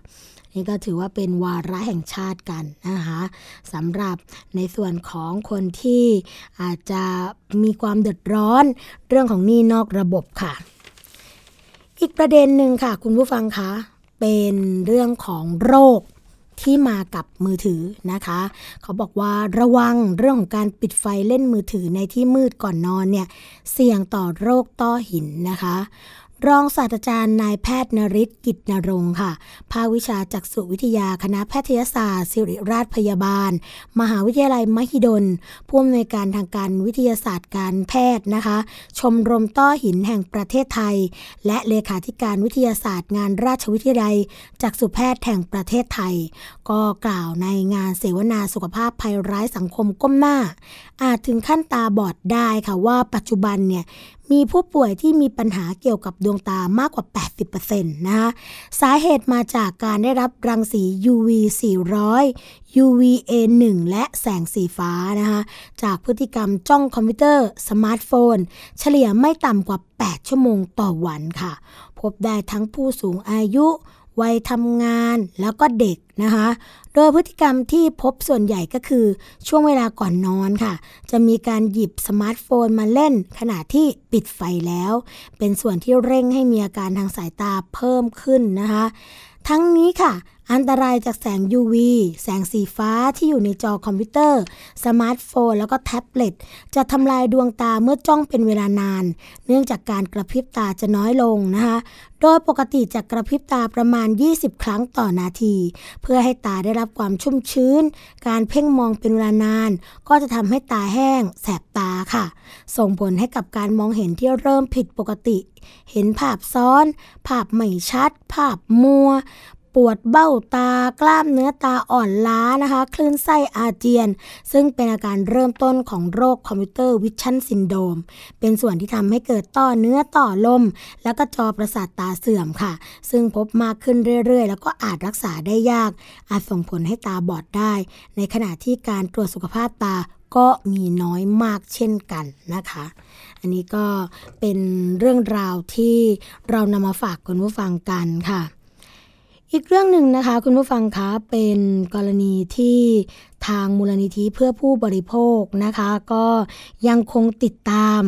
นี่ก็ถือว่าเป็นวาระแห่งชาติกันนะคะสำหรับในส่วนของคนที่อาจจะมีความเดือดร้อนเรื่องของหนี้นอกระบบค่ะอีกประเด็นหนึ่งค่ะคุณผู้ฟังคะเป็นเรื่องของโรคที่มากับมือถือนะคะเขาบอกว่าระวังเรื่องของการปิดไฟเล่นมือถือในที่มืดก่อนนอนเนี่ยเสี่ยงต่อโรคต้อหินนะคะรองศาสตราจารย์นายแพทย์นฤทธิ์ กิจนรงค์ค่ะภาควิชาจักษุวิทยาคณะแพทยศาสตร์ศิริราชพยาบาลมหาวิทยาลัยมหิดลผู้อำนวยการทางการวิทยาศาสตร์การแพทย์นะคะชมรมต้อหินแห่งประเทศไทยและเลขาธิการวิทยาศาสตร์งานราชวิทยาลัยจักษุแพทย์แห่งประเทศไทยก็กล่าวในงานเสวนาสุขภาพภัยร้ายสังคมก้มหน้าอาจถึงขั้นตาบอดได้ค่ะว่าปัจจุบันเนี่ยมีผู้ป่วยที่มีปัญหาเกี่ยวกับดวงตามากกว่า แปดสิบเปอร์เซ็นต์ นะคะสาเหตุมาจากการได้รับรังสี ยู วี สี่ร้อย ยู วี เอ หนึ่ง และแสงสีฟ้านะคะจากพฤติกรรมจ้องคอมพิวเตอร์สมาร์ทโฟนเฉลี่ยไม่ต่ำกว่าแปดชั่วโมงต่อวันค่ะพบได้ทั้งผู้สูงอายุวัยทำงานแล้วก็เด็กนะคะโดยพฤติกรรมที่พบส่วนใหญ่ก็คือช่วงเวลาก่อนนอนค่ะจะมีการหยิบสมาร์ทโฟนมาเล่นขณะที่ปิดไฟแล้วเป็นส่วนที่เร่งให้มีอาการทางสายตาเพิ่มขึ้นนะคะทั้งนี้ค่ะอันตรายจากแสง ยู วี แสงสีฟ้าที่อยู่ในจอคอมพิวเตอร์สมาร์ทโฟนแล้วก็แท็บเล็ตจะทำลายดวงตาเมื่อจ้องเป็นเวลานานเนื่องจากการกระพริบตาจะน้อยลงนะคะโดยปกติจะกระพริบตาประมาณยี่สิบครั้งต่อนาทีเพื่อให้ตาได้รับความชุ่มชื้นการเพ่งมองเป็นเวลานานก็จะทำให้ตาแห้งแสบตาค่ะส่งผลให้กับการมองเห็นที่เริ่มผิดปกติเห็นภาพซ้อนภาพไม่ชัดภาพมัวปวดเบ้าตากล้ามเนื้อตาอ่อนล้านะคะคลื่นไส้อาเจียนซึ่งเป็นอาการเริ่มต้นของโรคคอมพิวเตอร์วิชั่นซินโดรมเป็นส่วนที่ทำให้เกิดต้อเนื้อต่อลมแล้วก็จอประสาทตาเสื่อมค่ะซึ่งพบมากขึ้นเรื่อยๆแล้วก็อาจรักษาได้ยากอาจส่งผลให้ตาบอดได้ในขณะที่การตรวจสุขภาพตาก็มีน้อยมากเช่นกันนะคะอันนี้ก็เป็นเรื่องราวที่เรานำมาฝากคุณผู้ฟังกันค่ะอีกเรื่องหนึ่งนะคะคุณผู้ฟังคะเป็นกรณีที่ทางมูลนิธิเพื่อผู้บริโภคนะคะก็ยังคงติดตาม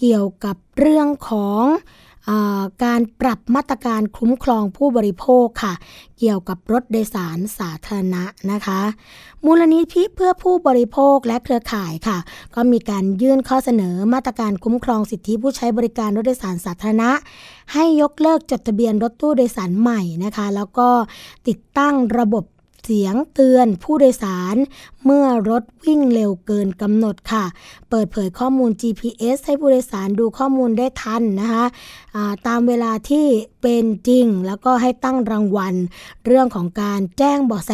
เกี่ยวกับเรื่องของเอ่อการปรับมาตรการคุ้มครองผู้บริโภคค่ะเกี่ยวกับรถโดยสารสาธารณะนะคะมูลนิธิเพื่อผู้บริโภคและเครือข่ายค่ะก็มีการยื่นข้อเสนอมาตรการคุ้มครองสิทธิผู้ใช้บริการรถโดยสารสาธารณะให้ยกเลิกจดทะเบียนรถตู้โดยสารใหม่นะคะแล้วก็ติดตั้งระบบเสียงเตือนผู้โดยสารเมื่อรถวิ่งเร็วเกินกำหนดค่ะเปิดเผยข้อมูล จี พี เอส ให้ผู้โดยสารดูข้อมูลได้ทันนะคะตามเวลาที่เป็นจริงแล้วก็ให้ตั้งรางวัลเรื่องของการแจ้งเบาะแส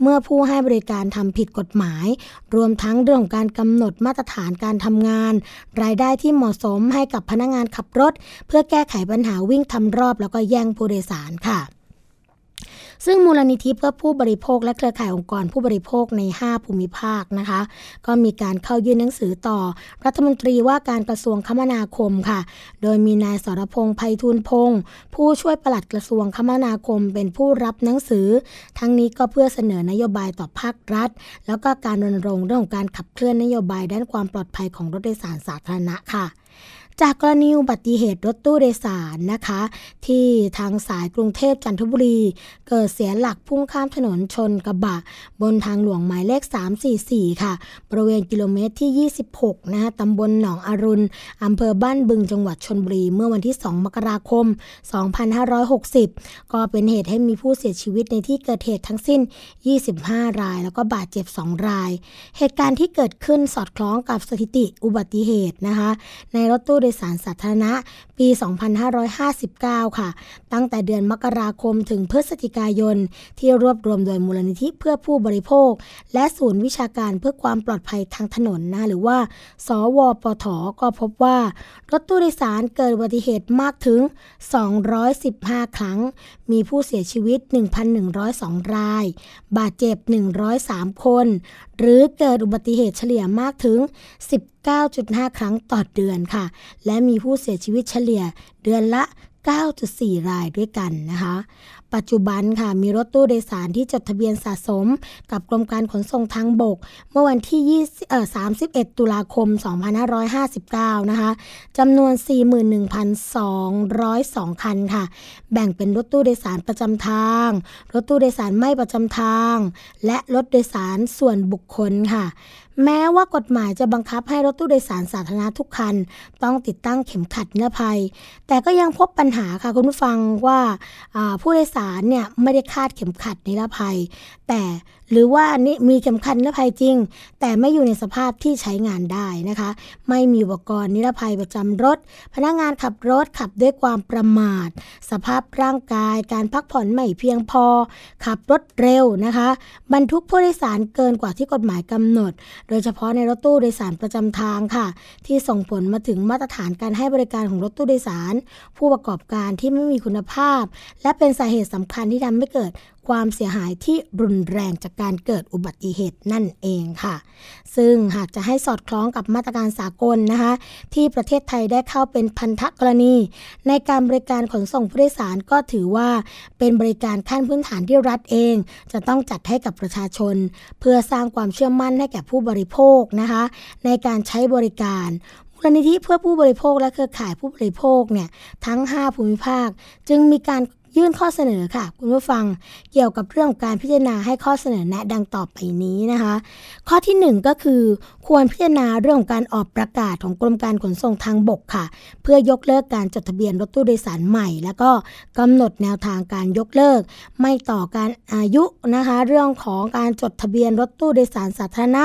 เมื่อผู้ให้บริการทำผิดกฎหมายรวมทั้งเรื่องของการกำหนดมาตรฐานการทำงานรายได้ที่เหมาะสมให้กับพนักงานขับรถเพื่อแก้ไขปัญหาวิ่งทำรอบแล้วก็แย่งผู้โดยสารค่ะซึ่งมูลนิธิเพื่อผู้บริโภคและเครือข่ายองค์กรผู้บริโภคในห้าภูมิภาคนะคะก็มีการเข้ายื่นหนังสือต่อรัฐมนตรีว่าการกระทรวงคมนาคมค่ะโดยมีนายสรพงษ์ไพฑูรย์พงศ์ผู้ช่วยปลัดกระทรวงคมนาคมเป็นผู้รับหนังสือทั้งนี้ก็เพื่อเสนอนโยบายต่อภาครัฐแล้วก็การรณรงค์เรื่องของการขับเคลื่อนนโยบายด้านความปลอดภัยของรถโดยสารสาธารณะค่ะ จากกรณีอุบัติเหตุรถตู้โดยสารนะคะที่ทางสายกรุงเทพจันทบุรีเกิดเสียหลักพุ่งข้ามถนนชนกระบะบนทางหลวงหมายเลขสามสี่สี่ค่ะบริเวณกิโลเมตรที่ยี่สิบหกนะคะตำบลหนองอรุณอำเภอบ้านบึงจังหวัดชลบุรีเมื่อวันที่สองมกราคมสองพันห้าร้อยหกสิบก็เป็นเหตุให้มีผู้เสียชีวิตในที่เกิดเหตุทั้งสิ้นยี่สิบห้ารายแล้วก็บาดเจ็บสองรายเหตุการณ์ที่เกิดขึ้นสอดคล้องกับสถิติอุบัติเหตุนะคะในรถตู้โดยสารสาธารณะปีสองพันห้าร้อยห้าสิบเก้าค่ะตั้งแต่เดือนมกราคมถึงพฤศจิกายนที่รวบรวมโดยมูลนิธิเพื่อผู้บริโภคและศูนย์วิชาการเพื่อความปลอดภัยทางถนนนะหรือว่าสวปฐก็พบว่ารถตู้โดยสารเกิดอุบัติเหตุมากถึงสองร้อยสิบห้าครั้งมีผู้เสียชีวิต หนึ่งพันหนึ่งร้อยสอง รายบาดเจ็บหนึ่งร้อยสามคนหรือเกิดอุบัติเหตุเฉลี่ยมากถึง สิบเก้าจุดห้า ครั้งต่อเดือนค่ะและมีผู้เสียชีวิตเฉลี่ยเดือนละ เก้าจุดสี่ รายด้วยกันนะคะปัจจุบันค่ะมีรถตู้โดยสารที่จดทะเบียนสะสมกับกรมการขนส่งทางบกเมื่อวันที่สามสิบเอ็ดตุลาคมสองพันห้าร้อยห้าสิบเก้านะคะจำนวน สี่หมื่นหนึ่งพันสองร้อยสอง คันค่ะแบ่งเป็นรถตู้โดยสารประจำทางรถตู้โดยสารไม่ประจำทางและรถโดยสารส่วนบุคคลค่ะแม้ว่ากฎหมายจะบังคับให้รถตู้โดยสารสาธารณะทุกคันต้องติดตั้งเข็มขัดนิรภัยแต่ก็ยังพบปัญหาค่ะคุณผู้ฟังว่าผู้โดยสารเนี่ยไม่ได้คาดเข็มขัดนิรภัยแต่หรือว่านี่มีเข็มขัดนิรภัยจริงแต่ไม่อยู่ในสภาพที่ใช้งานได้นะคะไม่มีอุปกรณ์นิรภัยประจำรถพนักงานขับรถขับด้วยความประมาทสภาพร่างกายการพักผ่อนไม่เพียงพอขับรถเร็วนะคะบรรทุกผู้โดยสารเกินกว่าที่กฎหมายกำหนดโดยเฉพาะในรถตู้โดยสารประจำทางค่ะที่ส่งผลมาถึงมาตรฐานการให้บริการของรถตู้โดยสารผู้ประกอบการที่ไม่มีคุณภาพและเป็นสาเหตุสำคัญที่ทำให้เกิดความเสียหายที่รุนแรงจากการเกิดอุบัติเหตุนั่นเองค่ะซึ่งหากจะให้สอดคล้องกับมาตรการสากลนะคะที่ประเทศไทยได้เข้าเป็นพันธกรณีในการบริการขนส่งผู้โดยสารก็ถือว่าเป็นบริการขั้นพื้นฐานที่รัฐเองจะต้องจัดให้กับประชาชนเพื่อสร้างความเชื่อมั่นให้แก่ผู้บริโภคนะคะในการใช้บริการมูลนิธิเพื่อผู้บริโภคและเครือข่ายผู้บริโภคเนี่ยทั้งห้าภูมิภาคจึงมีการยื่นข้อเสนอค่ะคุณผู้ฟังเกี่ยวกับเรื่องการพิจารณาให้ข้อเสนอแนะดังต่อไปนี้นะคะข้อที่หนึ่งก็คือควรพิจารณาเรื่องของการออกประกาศของกรมการขนส่งทางบกค่ะเพื่อยกเลิกการจดทะเบียนรถตู้โดยสารใหม่แล้วก็กำหนดแนวทางการยกเลิกไม่ต่อการอายุนะคะเรื่องของการจดทะเบียนรถตู้โดยสารสาธารณะ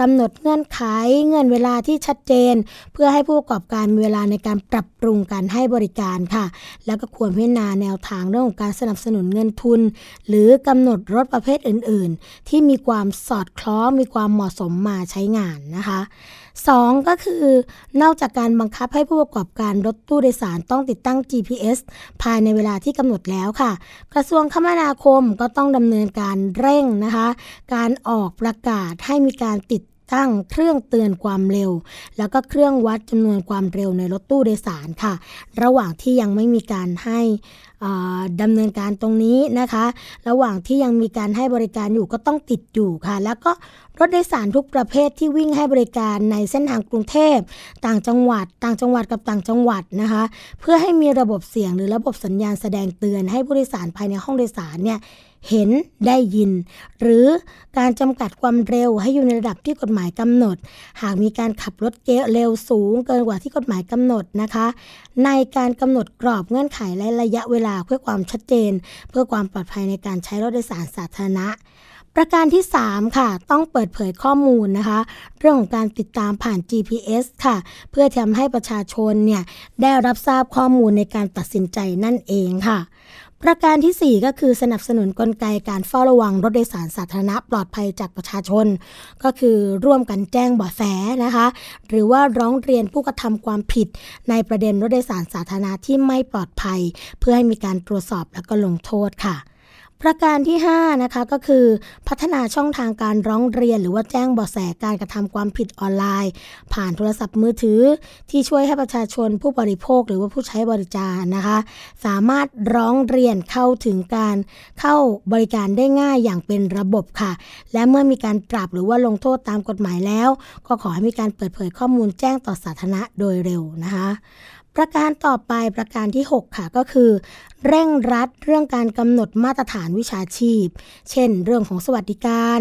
กำหนดเงื่อนไขเงื่อนเวลาที่ชัดเจนเพื่อให้ผู้ประกอบการมีเวลาในการปรับปรุงการให้บริการค่ะแล้วก็ควรพิจารณาแนวทางเรื่องของการสนับสนุนเงินทุนหรือกำหนดรถประเภทอื่นๆที่มีความสอดคล้องมีความเหมาะสมมาใช้งานนะคะสองก็คือนอกจากการบังคับให้ผู้ประกอบการรถตู้โดยสารต้องติดตั้ง จี พี เอส ภายในเวลาที่กำหนดแล้วค่ะกระทรวงคมนาคมก็ต้องดำเนินการเร่งนะคะการออกประกาศให้มีการติดตั้งเครื่องเตือนความเร็วแล้วก็เครื่องวัดจำนวนความเร็วในรถตู้โดยสารค่ะระหว่างที่ยังไม่มีการให้ดำเนินการตรงนี้นะคะระหว่างที่ยังมีการให้บริการอยู่ก็ต้องติดอยู่ค่ะแล้วก็รถโดยสารทุกประเภทที่วิ่งให้บริการในเส้นทางกรุงเทพต่างจังหวัดต่างจังหวัดกับต่างจังหวัดนะคะเพื่อให้มีระบบเสียงหรือระบบสัญญาณแสดงเตือนให้ผู้โดยสารภายในห้องโดยสารเนี่ยเห็นได้ยินหรือการจำกัดความเร็วให้อยู่ในระดับที่กฎหมายกำหนดหากมีการขับรถเร็วสูงเกินกว่าที่กฎหมายกำหนดนะคะในการกำหนดกรอบเงื่อนไขและระยะเวลาเพื่อความชัดเจนเพื่อความปลอดภัยในการใช้รถโดยสารสาธารณะประการที่สามค่ะต้องเปิดเผยข้อมูลนะคะเรื่องของการติดตามผ่าน จี พี เอส ค่ะเพื่อทำให้ประชาชนเนี่ยได้รับทราบข้อมูลในการตัดสินใจนั่นเองค่ะประการที่สี่ก็คือสนับสนุนกลไกการเฝ้าระวังรถโดยสารสาธารณะปลอดภัยจากประชาชนก็คือร่วมกันแจ้งเบาะแสนะคะหรือว่าร้องเรียนผู้กระทำความผิดในประเด็นรถโดยสารสาธารณะที่ไม่ปลอดภัยเพื่อให้มีการตรวจสอบและก็ลงโทษค่ะ ประการที่ห้านะคะก็คือพัฒนาช่องทางการร้องเรียนหรือว่าแจ้งเบาะแสการกระทำความผิดออนไลน์ผ่านโทรศัพท์มือถือที่ช่วยให้ประชาชนผู้บริโภคหรือว่าผู้ใช้บริการนะคะสามารถร้องเรียนเข้าถึงการเข้าบริการได้ง่ายอย่างเป็นระบบค่ะและเมื่อมีการปรับหรือว่าลงโทษตามกฎหมายแล้วก็ขอให้มีการเปิดเผยข้อมูลแจ้งต่อสาธารณะโดยเร็วนะคะประการต่อไปประการที่หกค่ะก็คือเร่งรัดเรื่องการกำหนดมาตรฐานวิชาชีพเช่นเรื่องของสวัสดิการ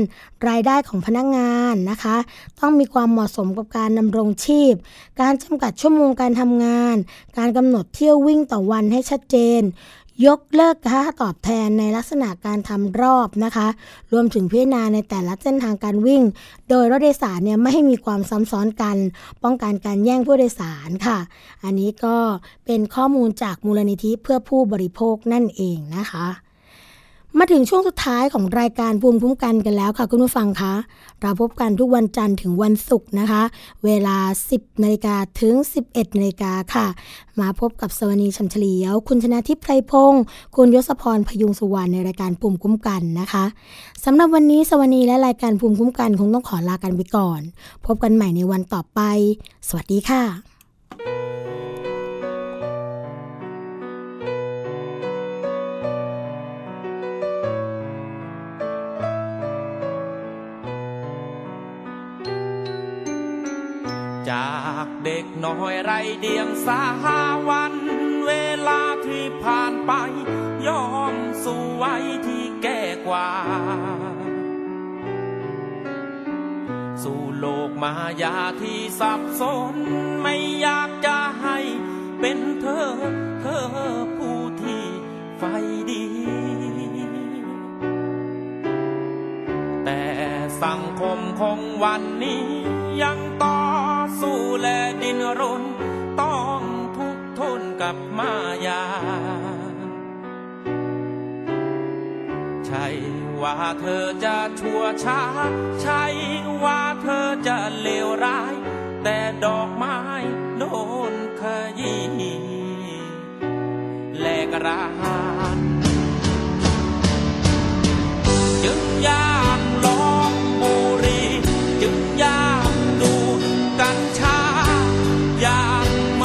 รายได้ของพนักงานนะคะต้องมีความเหมาะสมกับการดำรงชีพการจำกัดชั่วโมงการทำงานการกำหนดเที่ยววิ่งต่อวันให้ชัดเจนยกเลิกค่าตอบแทนในลักษณะการทำรอบนะคะรวมถึงพิจารณาในแต่ละเส้นทางการวิ่งโดยรถโดยสารเนี่ยไม่ให้มีความซ้ำซ้อนกันป้องกันการแย่งผู้โดยสารค่ะอันนี้ก็เป็นข้อมูลจากมูลนิธิเพื่อผู้บริโภคนั่นเองนะคะมาถึงช่วงสุดท้ายของรายการภูมิคุ้มกันกันแล้วค่ะคุณผู้ฟังคะเราพบกันทุกวันจันทร์ถึงวันศุกร์นะคะเวลา สิบนาฬิกา ถึง สิบเอ็ดนาฬิกา ค่ะมาพบกับสวนีชำเฉลียวคุณชนะทิพย์ไพรพงศ์คุณยศพรพยุงสุวรรณในรายการภูมิคุ้มกันนะคะสำหรับวันนี้สวนีและรายการภูมิคุ้มกันคงต้องขอลากันไปก่อนพบกันใหม่ในวันต่อไปสวัสดีค่ะจากเด็กน้อยไร้เดียงสาวันเวลาที่ผ่านไปย้อนสู่วัยที่แก่กว่าสู่โลกมายาที่สับสนไม่อยากจะให้เป็นเธอเธอผู้ที่ไฟดีแต่สังคมของวันนี้ยังต่อสู้และดิ้นรนต้องทุกข์ทนกับมายาใช่ว่าเธอจะชั่วช้าใช่ว่าเธอจะเลวร้ายแต่ดอกไม้โดนขยี้แลกรานจึงยากลองบุรีจึงยากดูกัญชาอย่าไม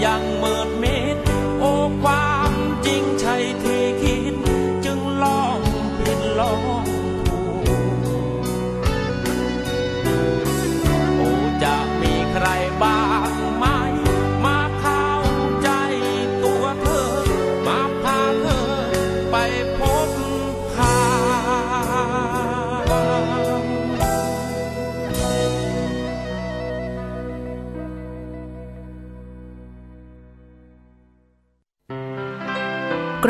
่ พบทางเก